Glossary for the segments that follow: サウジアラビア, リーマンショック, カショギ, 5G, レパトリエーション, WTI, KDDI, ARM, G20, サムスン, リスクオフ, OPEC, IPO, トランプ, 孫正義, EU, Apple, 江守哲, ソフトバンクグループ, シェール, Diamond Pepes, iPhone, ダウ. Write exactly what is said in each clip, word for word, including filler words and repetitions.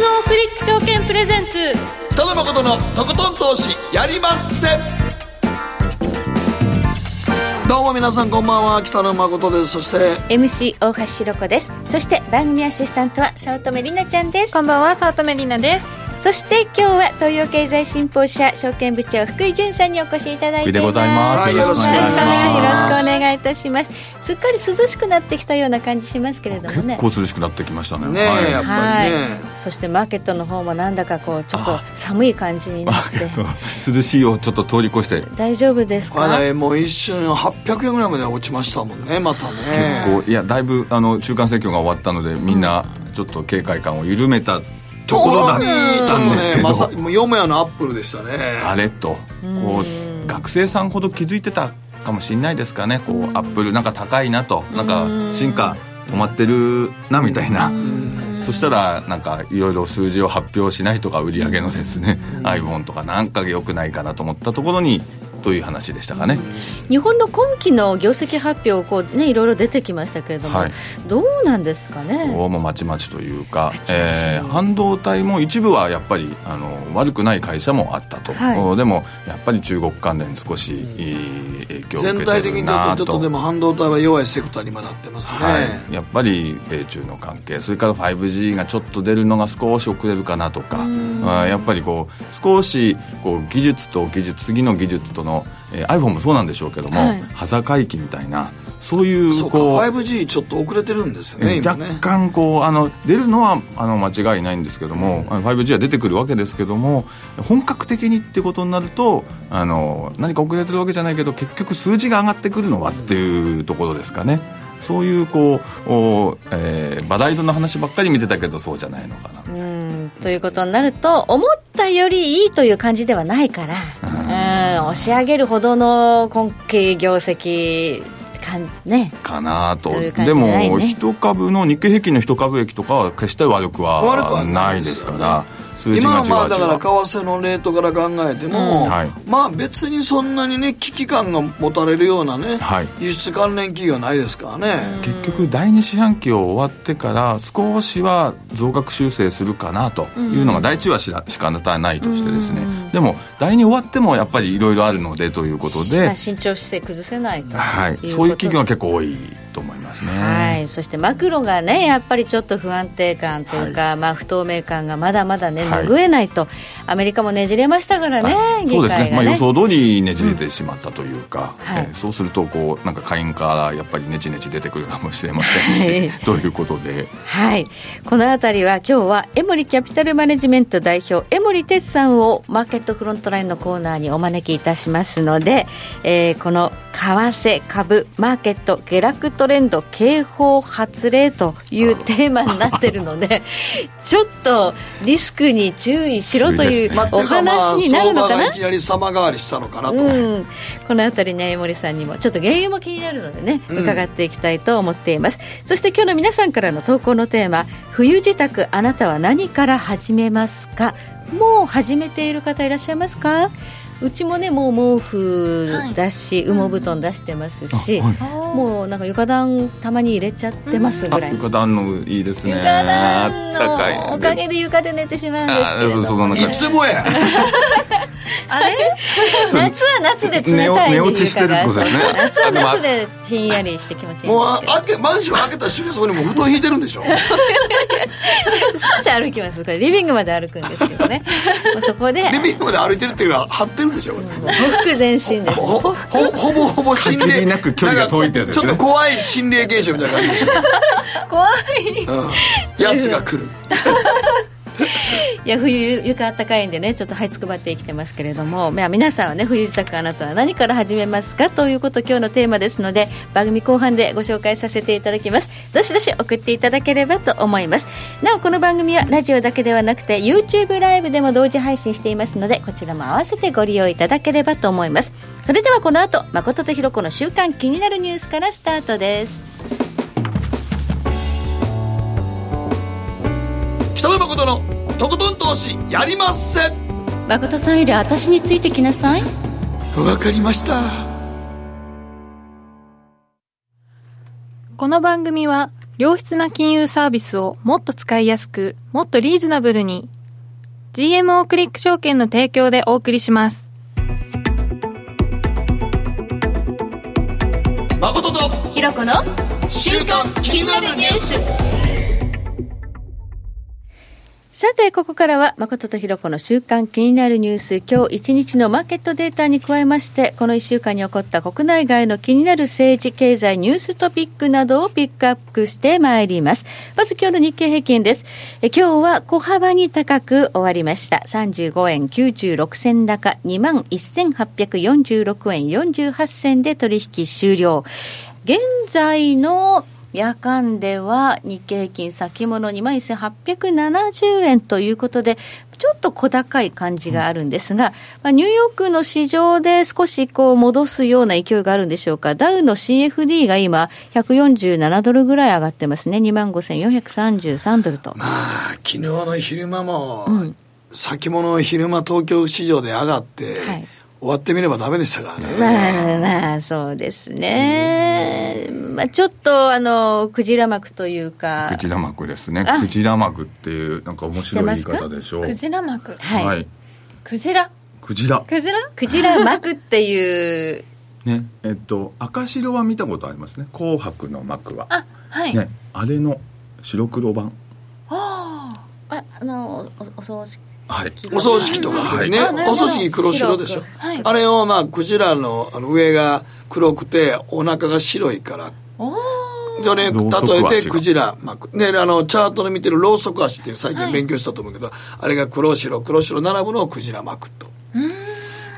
エム オークリック証券プレゼンツ、北野誠のとことん投資やりまっせ。どうも皆さんこんばんは、北野誠です。そして エムシー 大橋ひろ子です。そして番組アシスタントは早乙女里奈ちゃんです。こんばんは、早乙女里奈です。そして今日は東洋経済新報社証券部長福井潤さんにお越しいただいています。はい、よろしくお願いします。よろしくお願いいたします。すっかり涼しくなってきたような感じしますけれどもね。結構涼しくなってきましたね。ね、はい、やっぱりね、はい、そしてマーケットの方もなんだかこうちょっと寒い感じになって涼しいをちょっと通り越して。大丈夫ですか？あれもう一瞬はっぴゃくえんぐらいまで落ちましたもんね。またね、結構いやだいぶあの中間選挙が終わったのでみんなちょっと警戒感を緩めたところだったんですけど、まさもうよもやのアップルでしたね。あれとこう学生さんほど気づいてたかもしれないですかね。こうアップルなんか高いなと、なんか進化止まってるなみたいな。そしたらなんかいろいろ数字を発表しないとか売り上げのですね、iPhone とかなんか良くないかなと思ったところにという話でしたかね。日本の今期の業績発表こう、ね、いろいろ出てきましたけれども、はい、どうなんですかね。どうもまちまちというか、えー、半導体も一部はやっぱりあの悪くない会社もあったと、はい、でもやっぱり中国関連少し、うん、影響を受けてるなと。全体的にちょっと、ちょっとでも半導体は弱いセクターに今なってますね、はい、やっぱり米中の関係、それから ファイブジー がちょっと出るのが少し遅れるかなとか、あやっぱりこう少しこう技術と技術、次の技術とのえー、iPhone もそうなんでしょうけども、はい、端境期みたいな、そういうそうか、こう ファイブジー ちょっと遅れてるんですね、えー、今ね若干こうあの出るのはあの間違いないんですけども、うん、ファイブジー は出てくるわけですけども、本格的にってことになるとあの何か遅れてるわけじゃないけど結局数字が上がってくるのはっていうところですかね。そういうこう、えー、話題度の話ばっかり見てたけどそうじゃないのかな、うん、ということになると思ったよりいいという感じではないから、うん、押し上げるほどの今期業績か、ね、かなと。ううな、ね、でも一株の日経平均の一株益とかは決して悪くはないですからす、ね、数字がじわじわ、今はまあだから為替のレートから考えても、うん、はい、まあ別にそんなにね危機感が持たれるようなね、はい、輸出関連企業はないですからね。結局第二四半期を終わってから少しは増額修正するかなというのが第一はしかなたないとしてですね、でも第二終わってもやっぱりいろいろあるのでということで慎重姿勢崩せないと、はい、そういう企業が結構多いと思いますね。はい、そしてマクロがねやっぱりちょっと不安定感というか、はい、まあ、不透明感がまだまだね拭えないと、はい、アメリカもねじれましたからね、はい、議会がね、そうですね、まあ、予想通りねじれてしまったというか、うん、はい、えー、そうするとこうなんか下院からやっぱりねちねち出てくるかもしれませんし、はい、ということで、はい、このあたりは今日は江守キャピタルマネジメント代表江守哲さんをマーケットフロントラインのコーナーにお招きいたしますので、えー、この為替株マーケット下落トレンド警報発令というテーマになってるのでちょっとリスクに注意しろというお話になるのかな、まあ、いきなり様変わりしたのかなと、うん、このあたりね江守さんにもちょっと原油も気になるのでね伺っていきたいと思っています、うん、そして今日の皆さんからの投稿のテーマ、冬自宅あなたは何から始めますか。もう始めている方いらっしゃいますか？うちもねもう毛布だし、はい、羽毛布団出してますし、はい、もうなんか床暖たまに入れちゃってますぐらい、うん、あ床暖のいいですね。床暖のおかげで床で寝てしまうんですけれども、ね、いつもやあれ夏は夏で冷たいんで、寝落ちしてるってことだよね。夏は夏でひんやりして気持ちいいんですけど、もう開けマンション開けた瞬間そこにもう布団引いてるんでしょ少し歩きます。これリビングまで歩くんですけどねそこでリビングまで歩いてるっていうのは張ってるんでしょ、うん、僕全身です ほ, ほ, ほ, ほぼほぼ心霊なく距離が遠いってやつですね。ちょっと怖い心霊現象みたいな感じでしょ怖い、うん、やつが来るいや冬床あったかいんでねちょっと這いつくばって生きてますけれども、まあ、皆さんはね冬自宅あなたは何から始めますかということ今日のテーマですので番組後半でご紹介させていただきます。どしどし送っていただければと思います。なおこの番組はラジオだけではなくて YouTube ライブでも同時配信していますのでこちらも合わせてご利用いただければと思います。それではこの後誠とひろ子の週刊気になるニュースからスタートです。北野誠のとことん投資やりまっせ。誠さんより私についてきなさい。わかりました。この番組は良質な金融サービスをもっと使いやすく、もっとリーズナブルに ジーエムオー クリック証券の提供でお送りします。誠とひろこの週刊気になるニュース。さて、ここからは誠とひろこの週間気になるニュース、今日一日のマーケットデータに加えまして、このいっしゅうかんに起こった国内外の気になる政治経済ニューストピックなどをピックアップしてまいります。まず今日の日経平均です。え今日は小幅に高く終わりました。さんじゅうごえんきゅうじゅうろくせん高 にまんせんはっぴゃくよんじゅうろくえんよんじゅうはっせんで取引終了。現在の夜間では日経平均先物 にまんせんはっぴゃくななじゅうえんということで、ちょっと小高い感じがあるんですが、まあ、ニューヨークの市場で少しこう戻すような勢いがあるんでしょうか。ダウの シーエフディー が今ひゃくよんじゅうななドルぐらい上がってますね。 にまんごせんよんひゃくさんじゅうさん ドルと、まあ、昨日の昼間も、うん、先物昼間東京市場で上がって、はい、終わってみればダメでしたからね。まあまあそうですね、まあ、ちょっとあのクジラ幕というか、クジラ幕ですね。クジラ幕っていうなんか面白い言い方でしょう。クジラ幕、はい、はい、クジラクジラクジラクジラ幕っていうね、えっと赤白は見たことありますね。紅白の幕は、あ、はいね、あれの白黒版、ああ、あのお、お葬式、はい、お葬式とか、はいね、お葬式黒白でしょ、はい、あれを、まあ、クジラ の, あの上が黒くてお腹が白いから、それ例えてクジラ、まあね、あのチャートで見てるロウソク足っていう最近勉強したと思うけど、はい、あれが黒白黒白並ぶのをクジラ幕と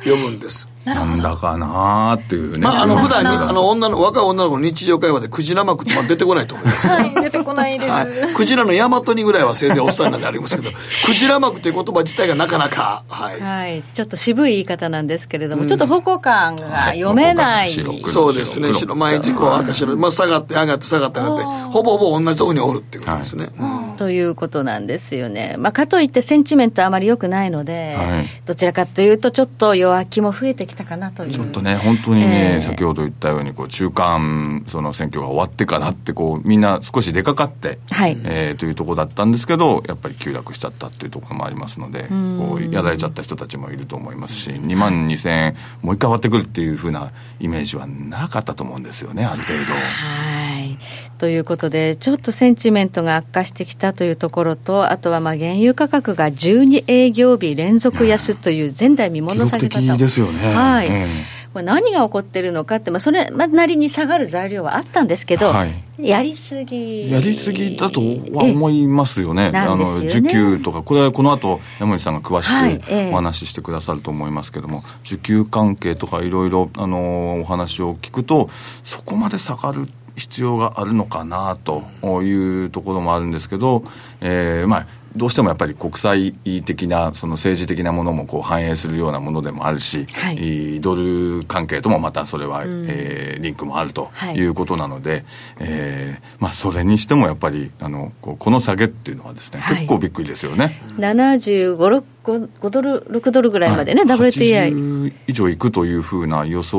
読むんです。なんだかなーっていうね、まあ、あの普段にあの女の若い女の子の日常会話でクジラ幕って、まあ、出てこないと思います、ね、はい、出てこないです、はい、クジラの大和にぐらいはせいぜいおっさんなんでありますけどクジラ幕という言葉自体がなかなか、はいはい、ちょっと渋い言い方なんですけれども、うん、ちょっと方向感が読めない、はい、そうですね。白毎日こう赤白、まあ、下がって上がって下がって上がってほぼほぼ同じとこにおるっていうことですね、はい、うん、ということなんですよね、まあ、かといってセンチメントあまり良くないので、はい、どちらかというとちょっと弱気も増えてきて来たかなというちょっとね本当にね、えー、先ほど言ったようにこう中間その選挙が終わってからってこうみんな少し出かかって、はい、えー、というところだったんですけど、やっぱり急落しちゃったというところもありますので、こうやられちゃった人たちもいると思いますし、にまんにせんえんもう一回割ってくるっていう風なイメージはなかったと思うんですよね、ある程度。はい、ということでちょっとセンチメントが悪化してきたというところと、あとはまあ原油価格がじゅうにえいぎょうび連続安という前代未聞の下げ方、記録的ですよね、はい、うん、これ何が起こってるのかって、まあ、それなりに下がる材料はあったんですけど、はい、やりすぎやりすぎだとは思いますよね。あの需給とか、これはこの後山口さんが詳しくお話ししてくださると思いますけども、はい、需給関係とかいろいろあのお話を聞くと、そこまで下がる必要があるのかなというところもあるんですけど、えー、まあどうしてもやっぱり国際的なその政治的なものもこう反映するようなものでもあるし、はい、ドル関係ともまたそれは、うん、えー、リンクもあるということなので、はい、えーまあ、それにしてもやっぱりあのこの下げっていうのはですね、はい、結構びっくりですよね。ななじゅうごドルろくドルぐらいまでね、はい、ダブリューティーアイ はちじゅういじょういくというふうな予想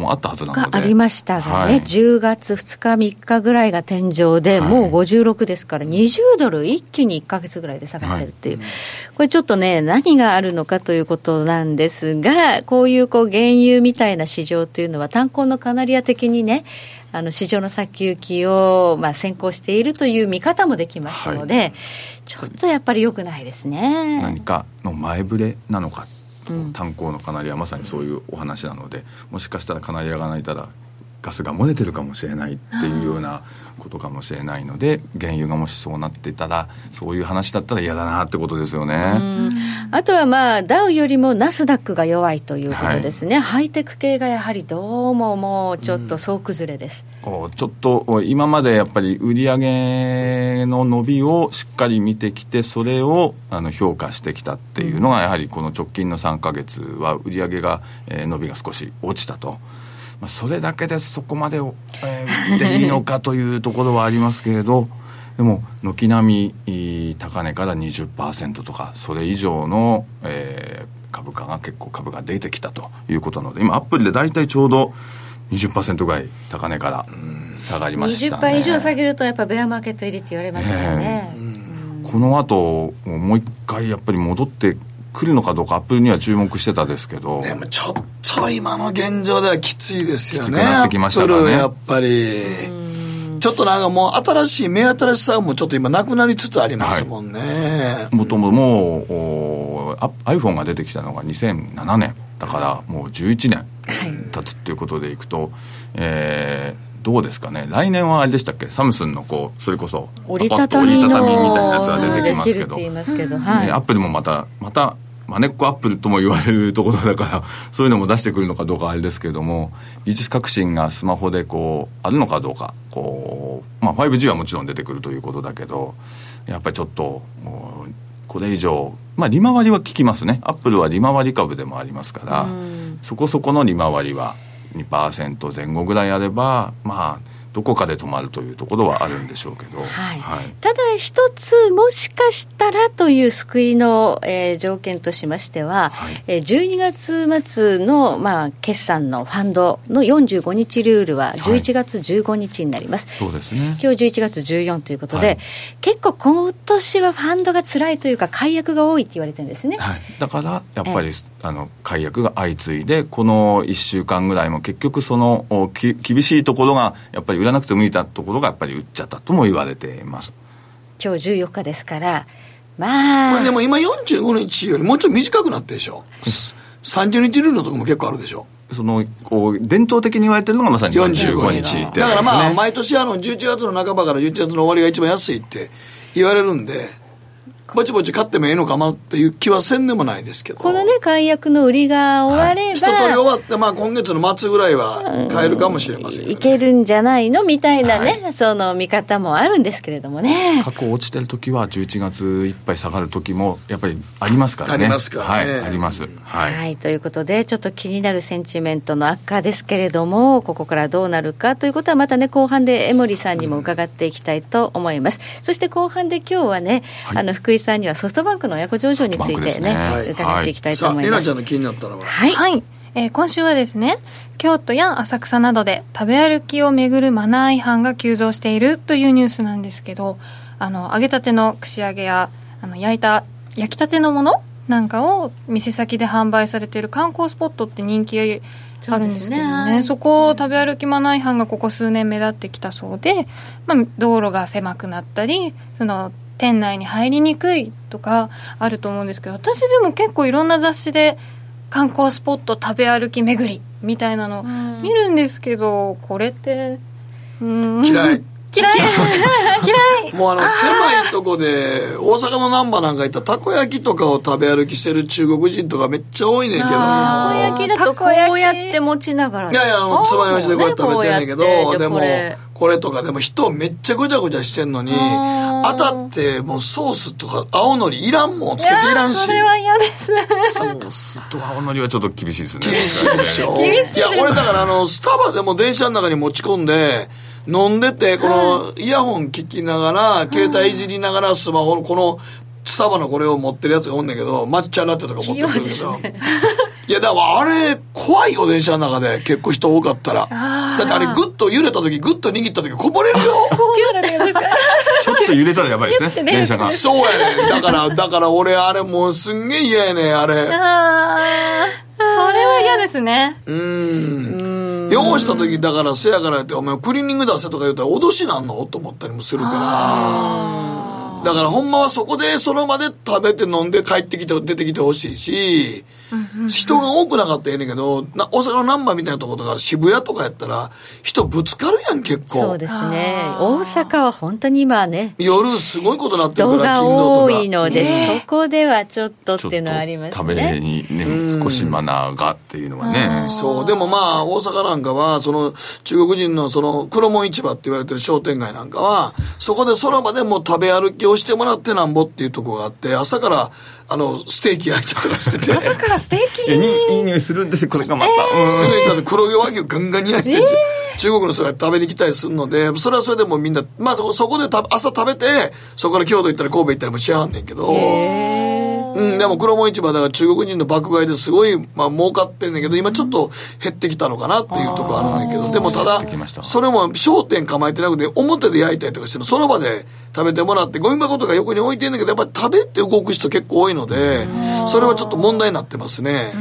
もあったはずなのでがありましたがね、はい、じゅうがつふつかみっかぐらいが天井で、はい、もうごじゅうろくですからにじゅうドル一気にいっかげつぐらいで下がってるっていう、はい、これちょっとね何があるのかということなんですが、こうい う, こう原油みたいな市場というのは炭鉱のカナリア的にね、あの市場の先行きをまあ先行しているという見方もできますので、はい、ちょっとやっぱり良くないですね。何かの前触れなのか、うん、炭鉱のカナリアまさにそういうお話なので、もしかしたらカナリアが鳴いたらガスが漏れてるかもしれないっていうようなことかもしれないので、原油がもしそうなってたら、そういう話だったら嫌だなってことですよね。うん、あとはまあダウよりもナスダックが弱いということですね、はい、ハイテク系がやはりどうももうちょっと総崩れです、うん、ちょっと今までやっぱり売上の伸びをしっかり見てきて、それをあの評価してきたっていうのが、やはりこの直近のさんかげつは売上が伸びが少し落ちたと、それだけでそこまでを、えー、でいいのかというところはありますけれどでも軒並み高値から にじゅっパーセント とかそれ以上の、えー、株価が結構株が出てきたということなので、今アップルでだいたいちょうどにじゅっパーセント ぐらい高値から下がりましたね。 にじゅっパーセント 以上下げるとやっぱりベアマーケット入りって言われますからね、えーうん、この後もう一回やっぱり戻って来るのかどうかアップルには注目してたですけど、でもちょっと今の現状ではきついですよね。きつくなってきましたからね、アップルやっぱりちょっとなんかもう新しい目新しさもちょっと今なくなりつつありますもんね、はい、もとももう iPhone が出てきたのがにせんななねんだからもうじゅういちねん経つっていうことでいくと、はい、えーどうですかね。来年はあれでしたっけ、サムスンのこうそれこそ折りたたみみたいなやつが出てきますけど、アップルもまたまたマネッコアップルとも言われるところだからそういうのも出してくるのかどうかあれですけども、技術革新がスマホでこうあるのかどうか、こう、まあ、ファイブジー はもちろん出てくるということだけど、やっぱりちょっともうこれ以上、まあ、利回りは効きますね。アップルは利回り株でもありますから、うん、そこそこの利回りはにパーセント 前後ぐらいあれば、まあ、どこかで止まるというところはあるんでしょうけど、はいはい、ただ一つもしかしたらという救いの、えー、条件としましては、はい、えー、じゅうにがつ末の、まあ、決算のファンドのよんじゅうごにちルールはじゅういちがつじゅうごにちになります、はい、そうですね、今日じゅういちがつじゅうよっかということで、はい、結構今年はファンドが辛いというか解約が多いって言われてるんですね、はい、だからやっぱり、えー、あの解約が相次いでこのいっしゅうかんぐらいも結局そのき厳しいところがやっぱり売らなくてもいいところがやっぱり売っちゃったとも言われています。今日じゅうよっかですから、まあ、まあでも今よんじゅうごにちよりもうちょっと短くなってるでしょさんじゅうにちルールのとこも結構あるでしょ。そのこう伝統的に言われてるのがまさによんじゅうごにちって、ね、だからまあ毎年あのじゅういちがつの半ばからじゅういちがつの終わりが一番安いって言われるんで、ぼちぼち買ってもええのかなっていう気はせんでもないですけど、このね解約の売りが終われば、はい、一通り終わって、まあ、今月の末ぐらいは買えるかもしれません、ね、いけるんじゃないのみたいなね、はい、その見方もあるんですけれどもね。過去落ちてる時はじゅういちがついっぱい下がる時もやっぱりありますからね。ありますからね、はい、あります、はいはい、ということでちょっと気になるセンチメントの悪化ですけれども、ここからどうなるかということはまたね後半で江守さんにも伺っていきたいと思います、うん、そして後半で今日はね、はい、あの福井さんにはソフトバンクの親子上場についてね、はい、伺っていきたいと思います。さあ、エラちゃんの気になったのは、はい、はい、えー、今週はですね、京都や浅草などで食べ歩きをめぐるマナー違反が急増しているというニュースなんですけど、あの揚げたての串揚げやあの焼いた焼きたてのものなんかを店先で販売されている観光スポットって人気があるんですけどね、 そうですね、そこを食べ歩きマナー違反がここ数年目立ってきたそうで、まあ、道路が狭くなったりその店内に入りにくいとかあると思うんですけど、私でも結構いろんな雑誌で観光スポット食べ歩き巡りみたいなの見るんですけど、これってうーん嫌い嫌い嫌いもうあの狭いとこで大阪の難波なんか行ったらたこ焼きとかを食べ歩きしてる中国人とかめっちゃ多いねんけど、たこ焼きだとこうやって持ちながら、いやいやつまようじでこうやって食べてんねんけど、でもこれとかでも人めっちゃぐちゃぐちゃしてんのに当たってもうソースとか青のりいらんもんつけていらんし、いやそれは嫌ですね。ソースと青のりはちょっと厳しいですね。厳しいでしょ。厳しい。いや俺だからあのスタバでも電車の中に持ち込んで飲んでて、このイヤホン聞きながら、はい、携帯いじりながらスマホのこのスタバのこれを持ってるやつがおんねんけど、抹茶ラテとか持ってくるんですよ。いやだからあれ怖いよ、電車の中で結構人多かったら、だってあれグッと揺れた時グッと握った時こぼれるよ。ちょっと揺れたらやばいです ね, ね電車が。そうやね、だからだから俺あれもうすんげえ嫌やねあれ。あそれは嫌ですね。うーん、汚した時だからせやからってお前クリーニング出せとか言うたら脅しなんのと思ったりもするから、だからほんまはそこでその場で食べて飲んで帰ってきて出てきてほしいし、人が多くなかったらええねんけど、な大阪の難波みたいなところとか渋谷とかやったら人ぶつかるやん結構。そうですね、大阪は本当に今ね夜すごいことになってるから人が多いので、ね、そこではちょっとっていうのはありますね。食べにね少しマナーがっていうのはね。そうでもまあ大阪なんかはその中国人のその黒門市場って言われてる商店街なんかはそこでその場でもう食べ歩きをしてもらってなんぼっていうところがあって、朝からあのステーキ焼いちゃったりしてて朝からステーキにいい匂いするんですよこれがまた、えー、すぐにだって黒毛和牛ガンガンに焼いて、えー、中国の人が食べに来たりするので、それはそれでもみんな、まあ、そこでた朝食べてそこから京都行ったり神戸行ったりもしはんねんけど、えーうん、でも黒門市場だから中国人の爆買いですごい、まあ、儲かってんねんけど、今ちょっと減ってきたのかなっていうところあるんだけど、でもただそれも商店構えてなくて表で焼いたりとかしてる、その場で食べてもらってゴミ箱とか横に置いてんだけど、やっぱり食べて動く人結構多いので、それはちょっと問題になってますね。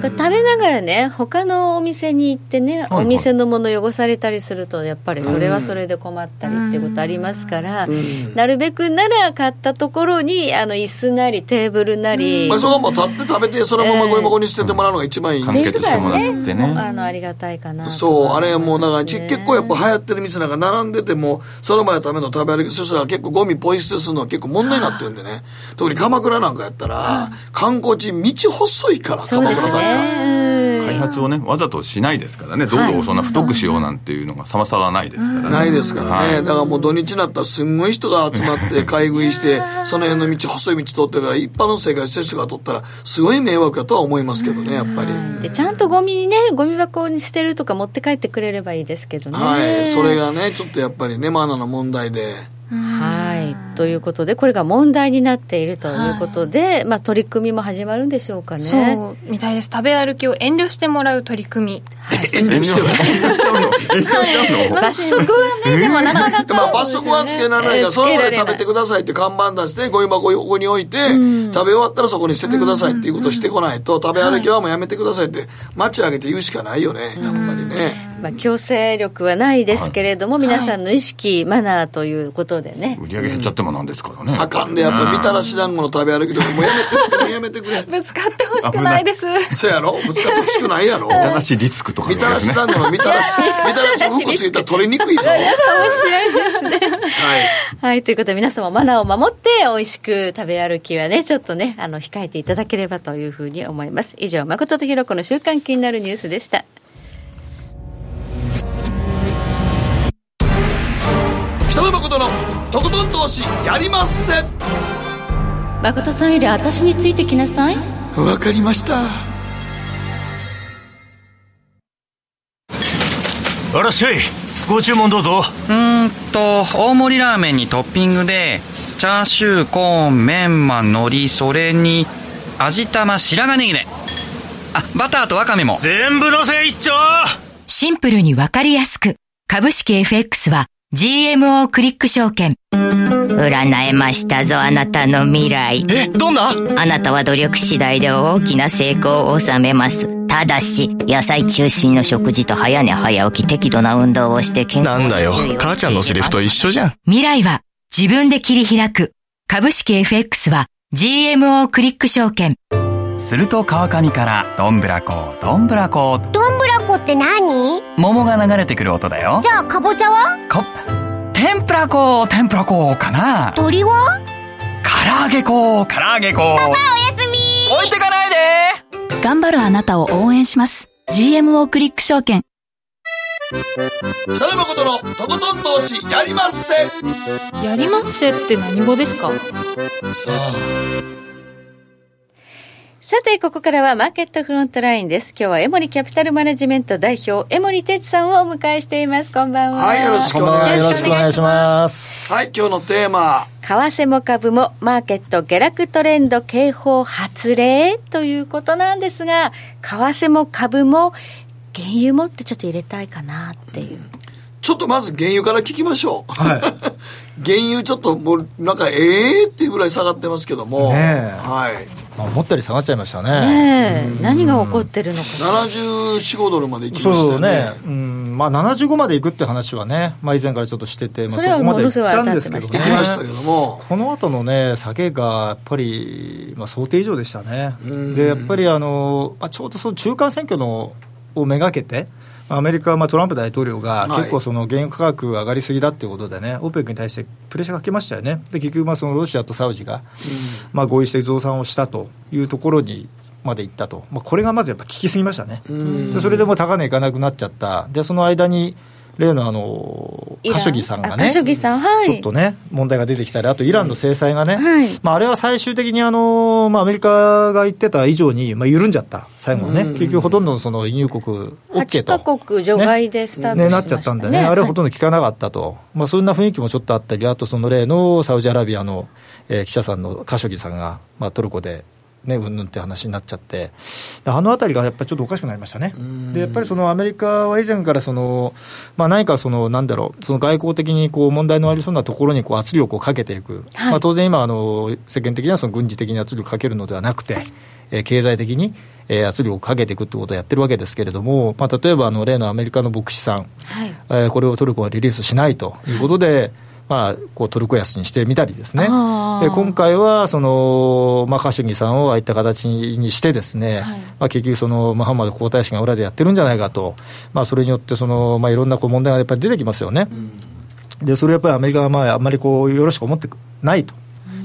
食べながらね、他のお店に行ってね、はいはい、お店のもの汚されたりするとやっぱりそれはそれで困ったりっていうことありますから、うん、なるべくなら買ったところにあの椅子なりテーブルなり、うんまあ、そこはもう立って食べてそのままゴミ箱に捨ててもらうのが一番いい、えー、完結してもらってね、あのありがたいかなと、ね、そうあれもうなんか結構やっぱ流行ってる店なんか並んでてもその場のための食べ歩き、そしたら結構ゴミポイ捨てするのは結構問題になってるんでね、特に鎌倉なんかやったら観光地道細いから、鎌倉だったら開発をねわざとしないですからね、道路をそんな太くしようなんていうのがさまさらないですからね、ないですからね、はい、だからもう土日になったらすんごい人が集まって買い食いしてその辺の道細い道通ってるから、一般の生活してる人が通ったらすごい迷惑だとは思いますけどね、やっぱり、はい、でちゃんとゴミにね、ゴミ箱に捨てるとか持って帰ってくれればいいですけどね、はい、それがねちょっとやっぱりねマナーの問題で、はいということで、これが問題になっているということで、はいまあ、取り組みも始まるんでしょうかね。そうみたいです。食べ歩きを遠慮してもらう取り組み、はい、遠慮してもらう遠慮しちゃうの罰則はね、でもなかなか、まあ、罰則はつけられないから、その場で食べてくださいって看板出してゴミ箱を横に置いて、うん、食べ終わったらそこに捨ててくださいっていうことをしてこないと、食べ歩きはもうやめてくださいって街上げて言うしかないよね、やっぱりね、まあ、強制力はないですけれども、はい、皆さんの意識、はい、マナーということでね、売り上げ減っちゃってもなんですからね、うん、あかんで、やっぱりみたらし団子の食べ歩きとかもうやめてくれやめてくれぶつかってほしくないです。そうやろ、ぶつかってほしくないやろみたらしリスクとか、ね、みたらし団子のみたらしみたらし服つけたら取れにくいぞ面白いですねはい、はい、ということで皆様マナーを守って美味しく食べ歩きはねちょっとねあの控えていただければというふうに思います。以上、誠とひろこの週刊気になるニュースでした。誠のとことん投資やりまっせ。誠さんより私についてきなさい。わかりました。あらっしゃい、ご注文どうぞ。うーんと大盛りラーメンにトッピングでチャーシュー、コーン、メンマ、海苔、それに味玉、白髪ネギね、あバターとワカメも全部のせ一丁。シンプルにわかりやすく、株式 エフエックス はジーエムオー クリック証券。占えましたぞ、あなたの未来。え、どんな？あなたは努力次第で大きな成功を収めます。ただし、野菜中心の食事と早寝早起き、適度な運動をして健康を。なんだよ、母ちゃんのセリフと一緒じゃん。未来は自分で切り開く。株式 エフエックス は ジーエムオー クリック証券。すると川上からどんぶらこどんぶらこどんぶらこって何？桃が流れてくる音だよ。じゃあかぼちゃは？か天ぷらこ天ぷらこかな。鳥は？唐揚げこ唐揚げこ。パパおやすみ。置いてかないで。頑張るあなたを応援します。ジーエムオー クリック証券。北野誠のとことん投資やりまっせ。やりまっせって何語ですか？さあ。さてここからはマーケットフロントラインです。今日はエモリキャピタルマネジメント代表江守哲さんをお迎えしています。こんばんは。はい、よろしくお願いします。はい、今日のテーマ、為替も株もマーケット下落トレンド警報発令ということなんですが、為替も株も原油もってちょっと入れたいかなっていう、うんちょっとまず原油から聞きましょう、はい、原油ちょっともうなんかえーっていうぐらい下がってますけども、ねはいまあ、思ったより下がっちゃいました ね, ね何が起こってるのかな。ななじゅうよん、ごドルまで行きましたよ ね, そうねうん、まあ、ななじゅうごまで行くって話はね、まあ、以前からちょっとしてて、まあ、それはものすごい当たってましたね、行きましたけども、この後のね下げがやっぱり、まあ、想定以上でしたね。でやっぱりあの、まあ、ちょうどその中間選挙のをめがけてアメリカはまあトランプ大統領が結構その原油価格上がりすぎだということでね、はい、オペックに対してプレッシャーかけましたよね。で結局まあそのロシアとサウジがまあ合意して増産をしたというところにまで行ったと、まあ、これがまずやっぱ効きすぎましたね。でそれでもう高値いかなくなっちゃった。でその間に例のあのカショギさんがね、はい、ちょっとね問題が出てきたり、あとイランの制裁がね、はいまあ、あれは最終的にあの、まあ、アメリカが言ってた以上に、まあ、緩んじゃった最後ね、うん、結局ほとんどのその輸入国 OK とはちかこく除外でスタートしました ね, ね, ねなっちゃったんだよね、はい、あれはほとんど聞かなかったと、まあ、そんな雰囲気もちょっとあったり、あとその例のサウジアラビアの、えー、記者さんのカショギさんが、まあ、トルコでね、うんぬんって話になっちゃって、あのあたりがやっぱりちょっとおかしくなりましたね。でやっぱりそのアメリカは以前からその、まあ、何かそのなんだろう、その外交的にこう問題のありそうなところにこう圧力をかけていく、はいまあ、当然今あの世間的にはその軍事的に圧力をかけるのではなくて、はいえー、経済的に圧力をかけていくということをやってるわけですけれども、まあ、例えばあの例のアメリカの牧師さん、はいえー、これをトルコがリリースしないということで、はいまあ、こうトルコ安にしてみたりですね。で今回はその、まあ、カシュギさんをああいった形にしてですね、はいまあ、結局そのムハンマド皇太子が裏でやってるんじゃないかと、まあ、それによってその、まあ、いろんなこう問題がやっぱり出てきますよね、うん、でそれはやっぱりアメリカは、まあ、あんまりこうよろしく思ってないと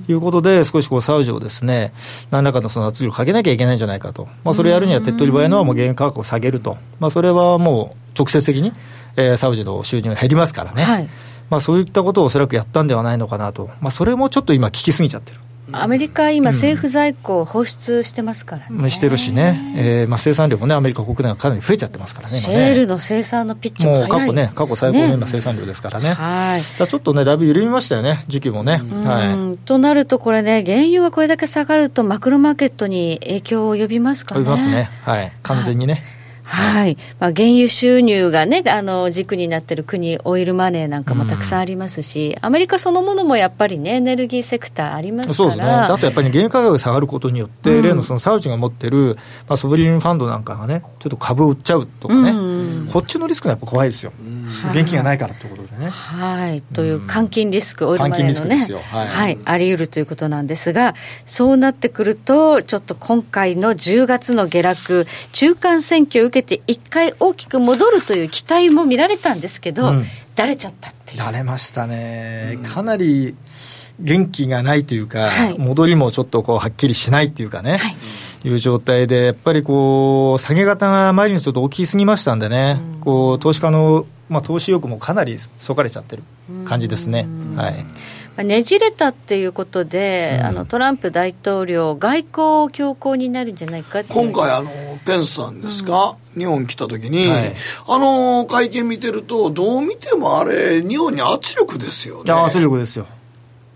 いうことで、少しこうサウジをですね何らかのその圧力をかけなきゃいけないんじゃないかと、まあ、それをやるには手っ取り早いのはもう原油価格を下げると、まあ、それはもう直接的に、えー、サウジの収入が減りますからね、はいまあ、そういったことをおそらくやったんではないのかなと、まあ、それもちょっと今効きすぎちゃってる。アメリカは今政府在庫を放出してますからね、うん、してるしね、えーまあ、生産量もねアメリカ国内がかなり増えちゃってますからね。シェールの生産のピッチも早いですね。もう過去ね過去最高の今生産量ですからね、うん、はいだちょっとねだいぶ緩みましたよね時期もね、うんはい、となるとこれね原油がこれだけ下がるとマクロマーケットに影響を及びますかね。及びますね、はい、完全にね、はいはいまあ、原油収入が、ね、あの軸になっている国オイルマネーなんかもたくさんありますし、うん、アメリカそのものもやっぱり、ね、エネルギーセクターありますからそうですね。だとやっぱり、ね、原油価格が下がることによって、うん、例のそのサウジが持っている、まあ、ソブリンファンドなんかが、ね、ちょっと株を売っちゃうとかね、うん、こっちのリスクがやっぱ怖いですよ、うん、現金がないからということでね、はいはい、という換金リスク、うん、オイルマネーのね、はいはい、あり得るということなんですが、そうなってくるとちょっと今回のじゅうがつの下落中間選挙受けていっかい大きく戻るという期待も見られたんですけど、うん、だれちゃったっていう。だれましたね、うん、かなり元気がないというか、はい、戻りもちょっとこうはっきりしないというかね、はい、いう状態でやっぱりこう下げ方が前にちょっと大きすぎましたんでね、うん、こう投資家の、まあ、投資欲もかなりそがれちゃってる感じですね、うんはいねじれたっていうことで、うん、あのトランプ大統領外交強硬になるんじゃないかっていう今回あのペンスさんですか、うん、日本来た時に、はい、あの会見見てるとどう見てもあれ日本に圧力ですよね。圧力ですよ、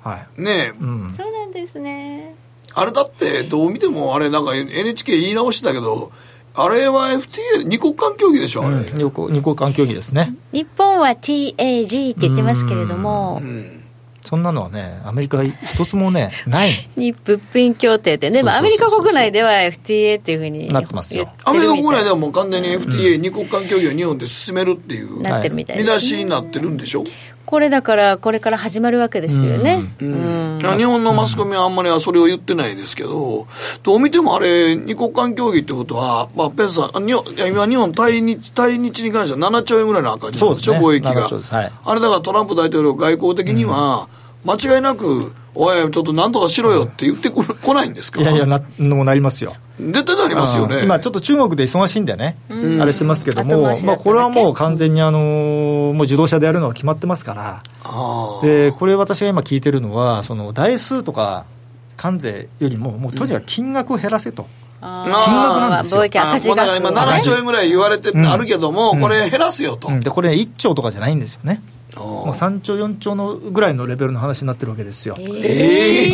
はいねえうん、そうなんですね。あれだってどう見てもあれなんか エヌエイチケー 言い直してたけどあれは エフティーエー 二国間協議でしょ、うん、二国、二国間協議ですね。日本は ティーエージー って言ってますけれども、うんうんそんなのはねアメリカ一つもねない物品協定でね、まあ、アメリカ国内では エフティーエー っていうふうになってますよ。アメリカ国内ではもう完全に エフティーエー 二国間協議を日本で進めるっていうなってるみたいな見出しになってるんでしょ、はい、これだからこれから始まるわけですよね、うんうんうん、日本のマスコミはあんまりそれを言ってないですけどどう見てもあれ二国間協議ってことは、まあ、ペンさん今日本対日、対日に関してはななちょうえんぐらいの赤字なんでしょ、貿易が、はい、あれだからトランプ大統領外交的には、うん間違いなくおいちょっと何とかしろよって言ってこないんですか。いやいや な, もなりますよ絶対なりますよね。今ちょっと中国で忙しいんでね、うん、あれしてますけども、まあ、これはもう完全にあのもう自動車でやるのが決まってますからあでこれ私が今聞いてるのはその台数とか関税よりももうとにかく金額を減らせと、うんあ金額なんですよ。貿易赤字額今ななちょうえんぐらい言われてあるけども、うん、これ減らすよと、うん、でこれいっちょうとかじゃないんですよね。もうさんちょうよんちょうのぐらいのレベルの話になってるわけですよ、えー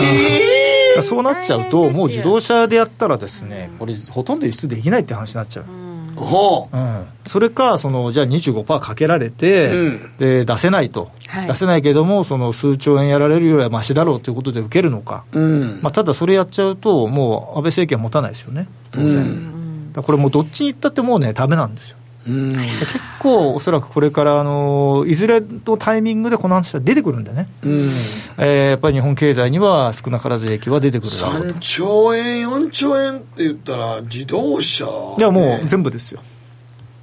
えー、そうなっちゃうともう自動車でやったらですねこれほとんど輸出できないって話になっちゃう、うんうん、それかそのじゃあ にじゅうごパーセント かけられて、うん、で出せないと、はい、出せないけどもその数兆円やられるよりはマシだろうということで受けるのか、うんまあ、ただそれやっちゃうともう安倍政権は持たないですよね当然、うん、だからこれもうどっちに行ったってもうねダメなんですよ。うん、結構おそらくこれからあのいずれのタイミングでこの話は出てくるんでね、うんえー、やっぱり日本経済には少なからず影響は出てくるだろうと。さんちょう円よんちょう円って言ったら自動車、ね、いやもう全部ですよ。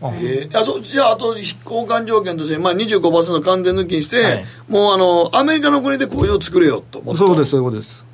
えー、あそうじゃああと交換条件として、まあ、にじゅうごパーセント 完全抜きにして、はい、もうあのアメリカの国で工場を作れよと思った。そうですそういうことです。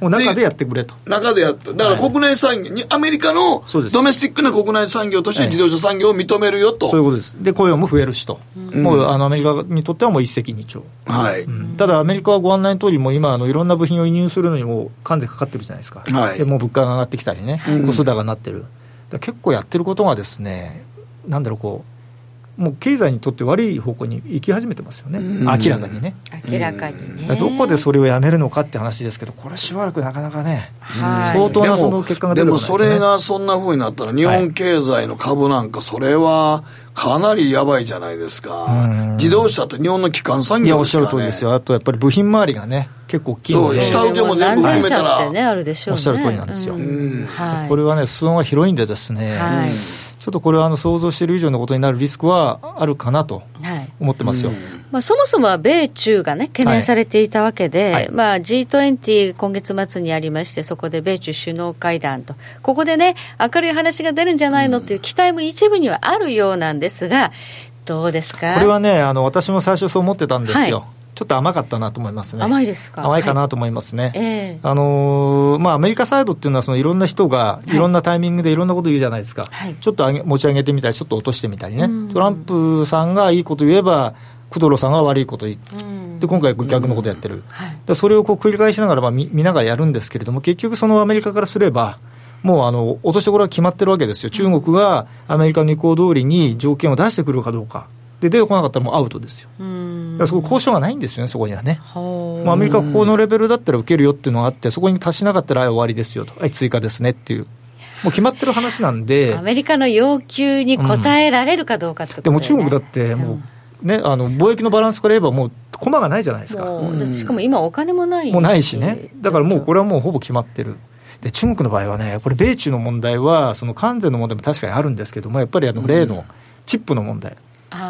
もう中でやってくれと。中でやった。だから国内産業に、はい、アメリカのドメスティックな国内産業として自動車産業を認めるよと、はい、そういうことです。で雇用も増えるしと、うん、もうあのアメリカにとってはもう一石二鳥、はいうん、ただアメリカはご案内の通りもう今あのいろんな部品を輸入するのにもう関税かかってるじゃないですか、はい、でもう物価が上がってきたりねコスト高がなってる、うん、だ結構やってることがですねなんだろうこうもう経済にとって悪い方向に行き始めてますよね、うん、明らかにね、明らかにね、どこでそれをやめるのかって話ですけど、これしばらくなかなかね、相当なその結果が出るか、ね、でも、でもそれがそんな風になったら日本経済の株なんかそれはかなりやばいじゃないですか、はい、自動車って日本の基幹産業ですからね。いや、おっしゃる通りですよ。あとやっぱり部品周りがね結構大きいので、そう、下請けも全部含めたら、って、ね、あるでしょうね、おっしゃる通りなんですよ、うん、はい、これはね裾野が広いんでですね、はい、ちょっとこれはあの想像している以上のことになるリスクはあるかなと思ってますよ、はい、うん、まあ、そもそもは米中が、ね、懸念されていたわけで、はい、まあ、ジートゥエンティー 今月末にありまして、そこで米中首脳会談と、ここで、ね、明るい話が出るんじゃないのという期待も一部にはあるようなんですが、どうですか。これは、ね、あの私も最初そう思ってたんですよ、はい、ちょっと甘かったなと思いますね。甘いですか。甘いかなと思いますね、はい、えーあのーまあ、アメリカサイドっていうのはそのいろんな人がいろんなタイミングでいろんなこと言うじゃないですか、はい、ちょっと上げ持ち上げてみたりちょっと落としてみたりね、うん、トランプさんがいいこと言えばクドロさんが悪いこと言って、うん、で今回逆のことやってる、うん、はい、でそれをこう繰り返しながら、まあ、見, 見ながらやるんですけれども、結局そのアメリカからすればもうあの落としどころが決まってるわけですよ。中国がアメリカの意向通りに条件を出してくるかどうかで出てこなかったらもうアウトですよ。うん、だからそこ交渉がないんですよね、そこにはね。まあ、アメリカはここのレベルだったら受けるよっていうのがあって、そこに達しなかったら終わりですよと、はい、追加ですねっていう、もう決まってる話なんでアメリカの要求に応えられるかどうかってことだよね、うん、でも中国だってもう、ね、あの貿易のバランスから言えばもうコマがないじゃないですか、うん、しかも今お金もない、もうないしね、だからもうこれはもうほぼ決まってる。で中国の場合はね、これ米中の問題はその関税の問題も確かにあるんですけども、やっぱりあの例のチップの問題、う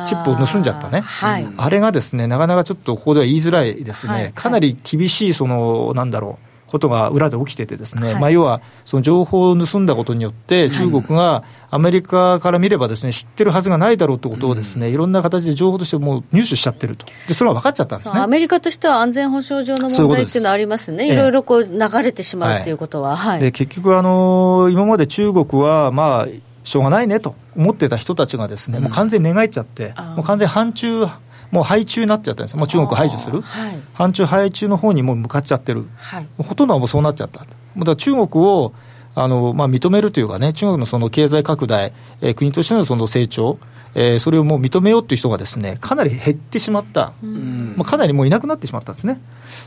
ん、チップを盗んじゃったね、はい、あれがですね、なかなかちょっとここでは言いづらいですね、はいはい、かなり厳しいそのなんだろうことが裏で起きててですね、はい、まあ、要はその情報を盗んだことによって中国がアメリカから見ればですね、知ってるはずがないだろうってことをですね、はい、いろんな形で情報としてもう入手しちゃってると。でそれは分かっちゃったんですね。アメリカとしては安全保障上の問題っていうのはありますね。そういうことです。ええ、いろいろこう流れてしまうっていうことは、はい、で結局あの今まで中国はまあしょうがないねと思ってた人たちがですね、もう完全に寝返っちゃって、うん、もう完全に反中、もう排中になっちゃったんですよ。もう中国を排除する、はい、反中排中の方にもう向かっちゃってる、はい、ほとんどはもうそうなっちゃった。だから中国をあの、まあ、認めるというかね、中国のその経済拡大、えー、国としてのその成長、えー、それをもう認めようという人がですね、かなり減ってしまった、うん、まあ、かなりもういなくなってしまったんですね。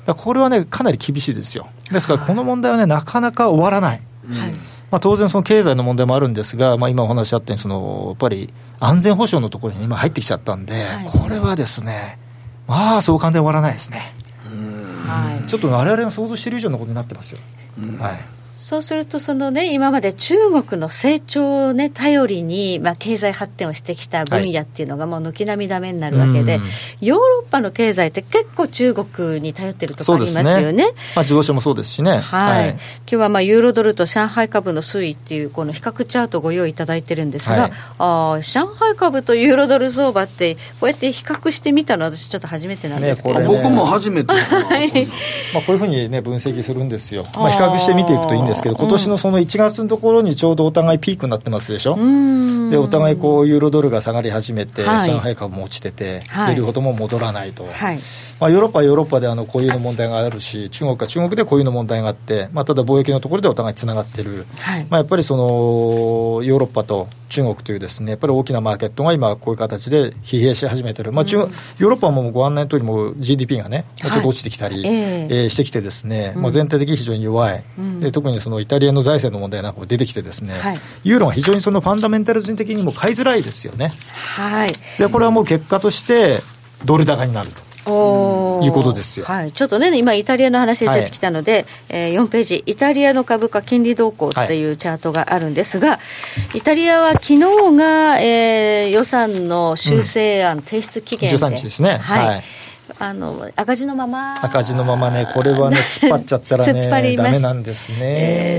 だからこれはねかなり厳しいですよ。ですからこの問題はねなかなか終わらない、はい、まあ、当然その経済の問題もあるんですが、まあ、今お話しあったようにそのやっぱり安全保障のところに今入ってきちゃったんで、はい、これはですね、まあそう簡単に終わらないですね。うん、はい、ちょっと我々が想像している以上のことになってますよ、うん、はい、そうするとその、ね、今まで中国の成長を、ね、頼りに、まあ、経済発展をしてきた分野っていうのがもう軒並みダメになるわけで、はい、ヨーロッパの経済って結構中国に頼ってるところありますよ ね, ね、まあ、自動車もそうですしね、はい、はい、今日はまあユーロドルと上海株の推移っていうこの比較チャートをご用意いただいてるんですが、はい、あ上海株とユーロドル相場ってこうやって比較してみたのは私ちょっと初めてなんですけど、ね、これね、僕も初めて、はい、まあ、こういうふうに、ね、分析するんですよ、まあ、比較して見ていくといいんですですけど、今年のそのいちがつのところにちょうどお互いピークになってますでしょ。でお互いこうユーロドルが下がり始めて、はい、上海株も落ちてて、はい、出るほども戻らないと、はい、まあ、ヨーロッパはヨーロッパであの固有の問題があるし、中国は中国で固有の問題があって、まあ、ただ貿易のところでお互いつながってる、はい、まあ、やっぱりそのヨーロッパと中国というですね、やっぱり大きなマーケットが今こういう形で疲弊し始めてる、まあ、中、うん、ヨーロッパはもうご案内のとおりも ジーディーピー がね、はい、ちょっと落ちてきたり、えー、してきてですね、うん、まあ、全体的に非常に弱い、うん、で特にそのイタリアの財政の問題なんかも出てきてですね、はい、ユーロが非常にそのファンダメンタル人的にも買いづらいですよね、はい、でこれはもう結果としてドル高になるとおいうことですよ、はい、ちょっとね今イタリアの話出てきたので、はい、えー、よんページイタリアの株価金利動向っていうチャートがあるんですが、はい、イタリアは昨日が、えー、予算の修正案提出期限で、うん、じゅうさんにちですね、はい、はい、あの赤字のまま赤字のままね、これはね突っ張っちゃったらねダメなんですね、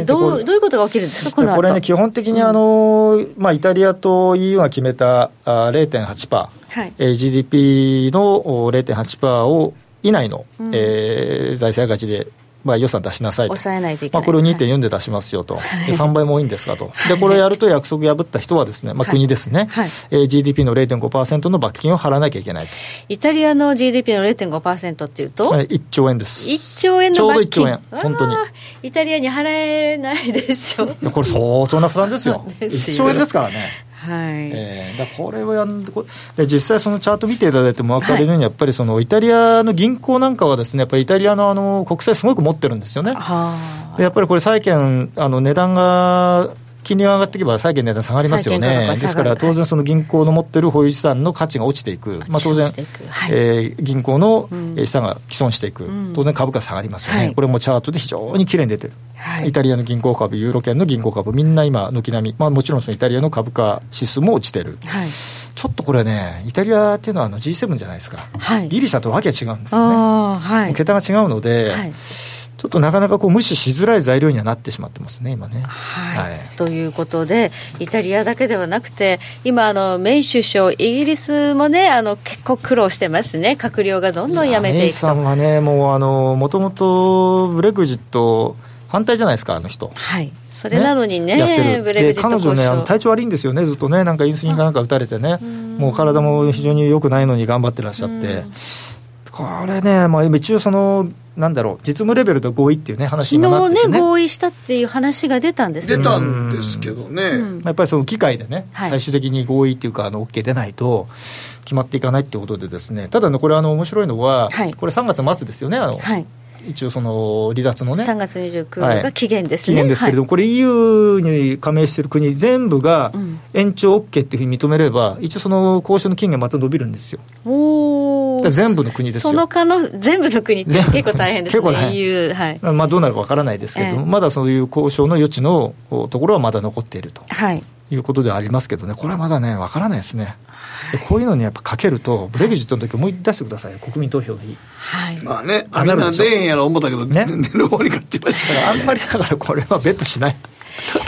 えー、どう、どういうことが起きるんですかこの後。これね基本的にあの、うん、まあ、イタリアと イーユー が決めた ゼロテンはちパーセント、はい、えー、ジーディーピー の ゼロテンはちパーセント を以内の、うん、えー、財政赤字で、まあ、予算出しなさいと抑えないといけない、まあ、これを にてんよん で出しますよと、はい、でさんばいも多いんですかと、でこれをやると約束破った人はですね、まあ、国ですね、はいはい、えー、ジーディーピー の ゼロテンごパーセント の罰金を払わなきゃいけないと。イタリアの ジーディーピー の ゼロテンごパーセント っていうといっちょうえんです。いっちょうえんの罰金ちょうどいっちょうえん、本当にイタリアに払えないでしょ。いやこれ相当な負担ですよ、ですよ。いっちょう円ですからね、はいえー、だこれはで実際そのチャート見ていただいても分かるように、はい、やっぱりそのイタリアの銀行なんかはですねやっぱりイタリアの、 あの国債すごく持ってるんですよね。はでやっぱりこれ債券あの値段が金利が上がっていけば債券の値段下がりますよね。ですから当然その銀行の持っている保有資産の価値が落ちていく、まあ、当然、はいえー、銀行の資産が毀損していく、うん、当然株価下がりますよね、はい、これもチャートで非常にきれいに出てる、はい、イタリアの銀行株ユーロ圏の銀行株みんな今軒並み、まあ、もちろんそのイタリアの株価指数も落ちてる、はい、ちょっとこれねイタリアっていうのはあの ジーセブン じゃないですか、はい、ギリシャとわけが違うんですよね、はい、桁が違うので、はいちょっとなかなかこう無視しづらい材料にはなってしまってますね今ね、はいはい、ということでイタリアだけではなくて今あのメイ首相イギリスもねあの結構苦労してますね。閣僚がどんどん辞めていくとメイさんはねもともとブレグジット反対じゃないですかあの人、はい、それなのに ね, ねブレグジット交渉彼女ね体調悪いんですよねずっとねなんかインスリンかなんか打たれてねもう体も非常に良くないのに頑張ってらっしゃってこれね、まあ、一応そのなんだろう実務レベルと合意っていう、ね、話になってて、ね、昨日、ね、合意したっていう話が出たんですよね出たんですけどね、うん、やっぱりその議会でね、はい、最終的に合意っていうかあの OK 出ないと決まっていかないってことでですねただ、ね、これあの面白いのは、はい、これさんがつ末ですよねあの、はい一応その離脱のねさんがつにじゅうくにちが期限ですね、はい、期限ですけれども、はい、これ イーユー に加盟している国全部が延長 OK っていうふうに認めれば、うん、一応その交渉の期限がまた伸びるんですよおー全部の国ですよその可能全部の国って結構大変ですね結構、ね、イーユー、はいまあ、どうなるかわからないですけども、えー、まだそういう交渉の余地のところはまだ残っていると、はい、いうことではありますけどねこれはまだねわからないですねでこういうのにやっぱかけるとブレグジットの時思い出してください国民投票でいい、はい、まあねあんな出へんやろ思ったけどね出る方に勝ちましたからあんまりだからこれはベットしない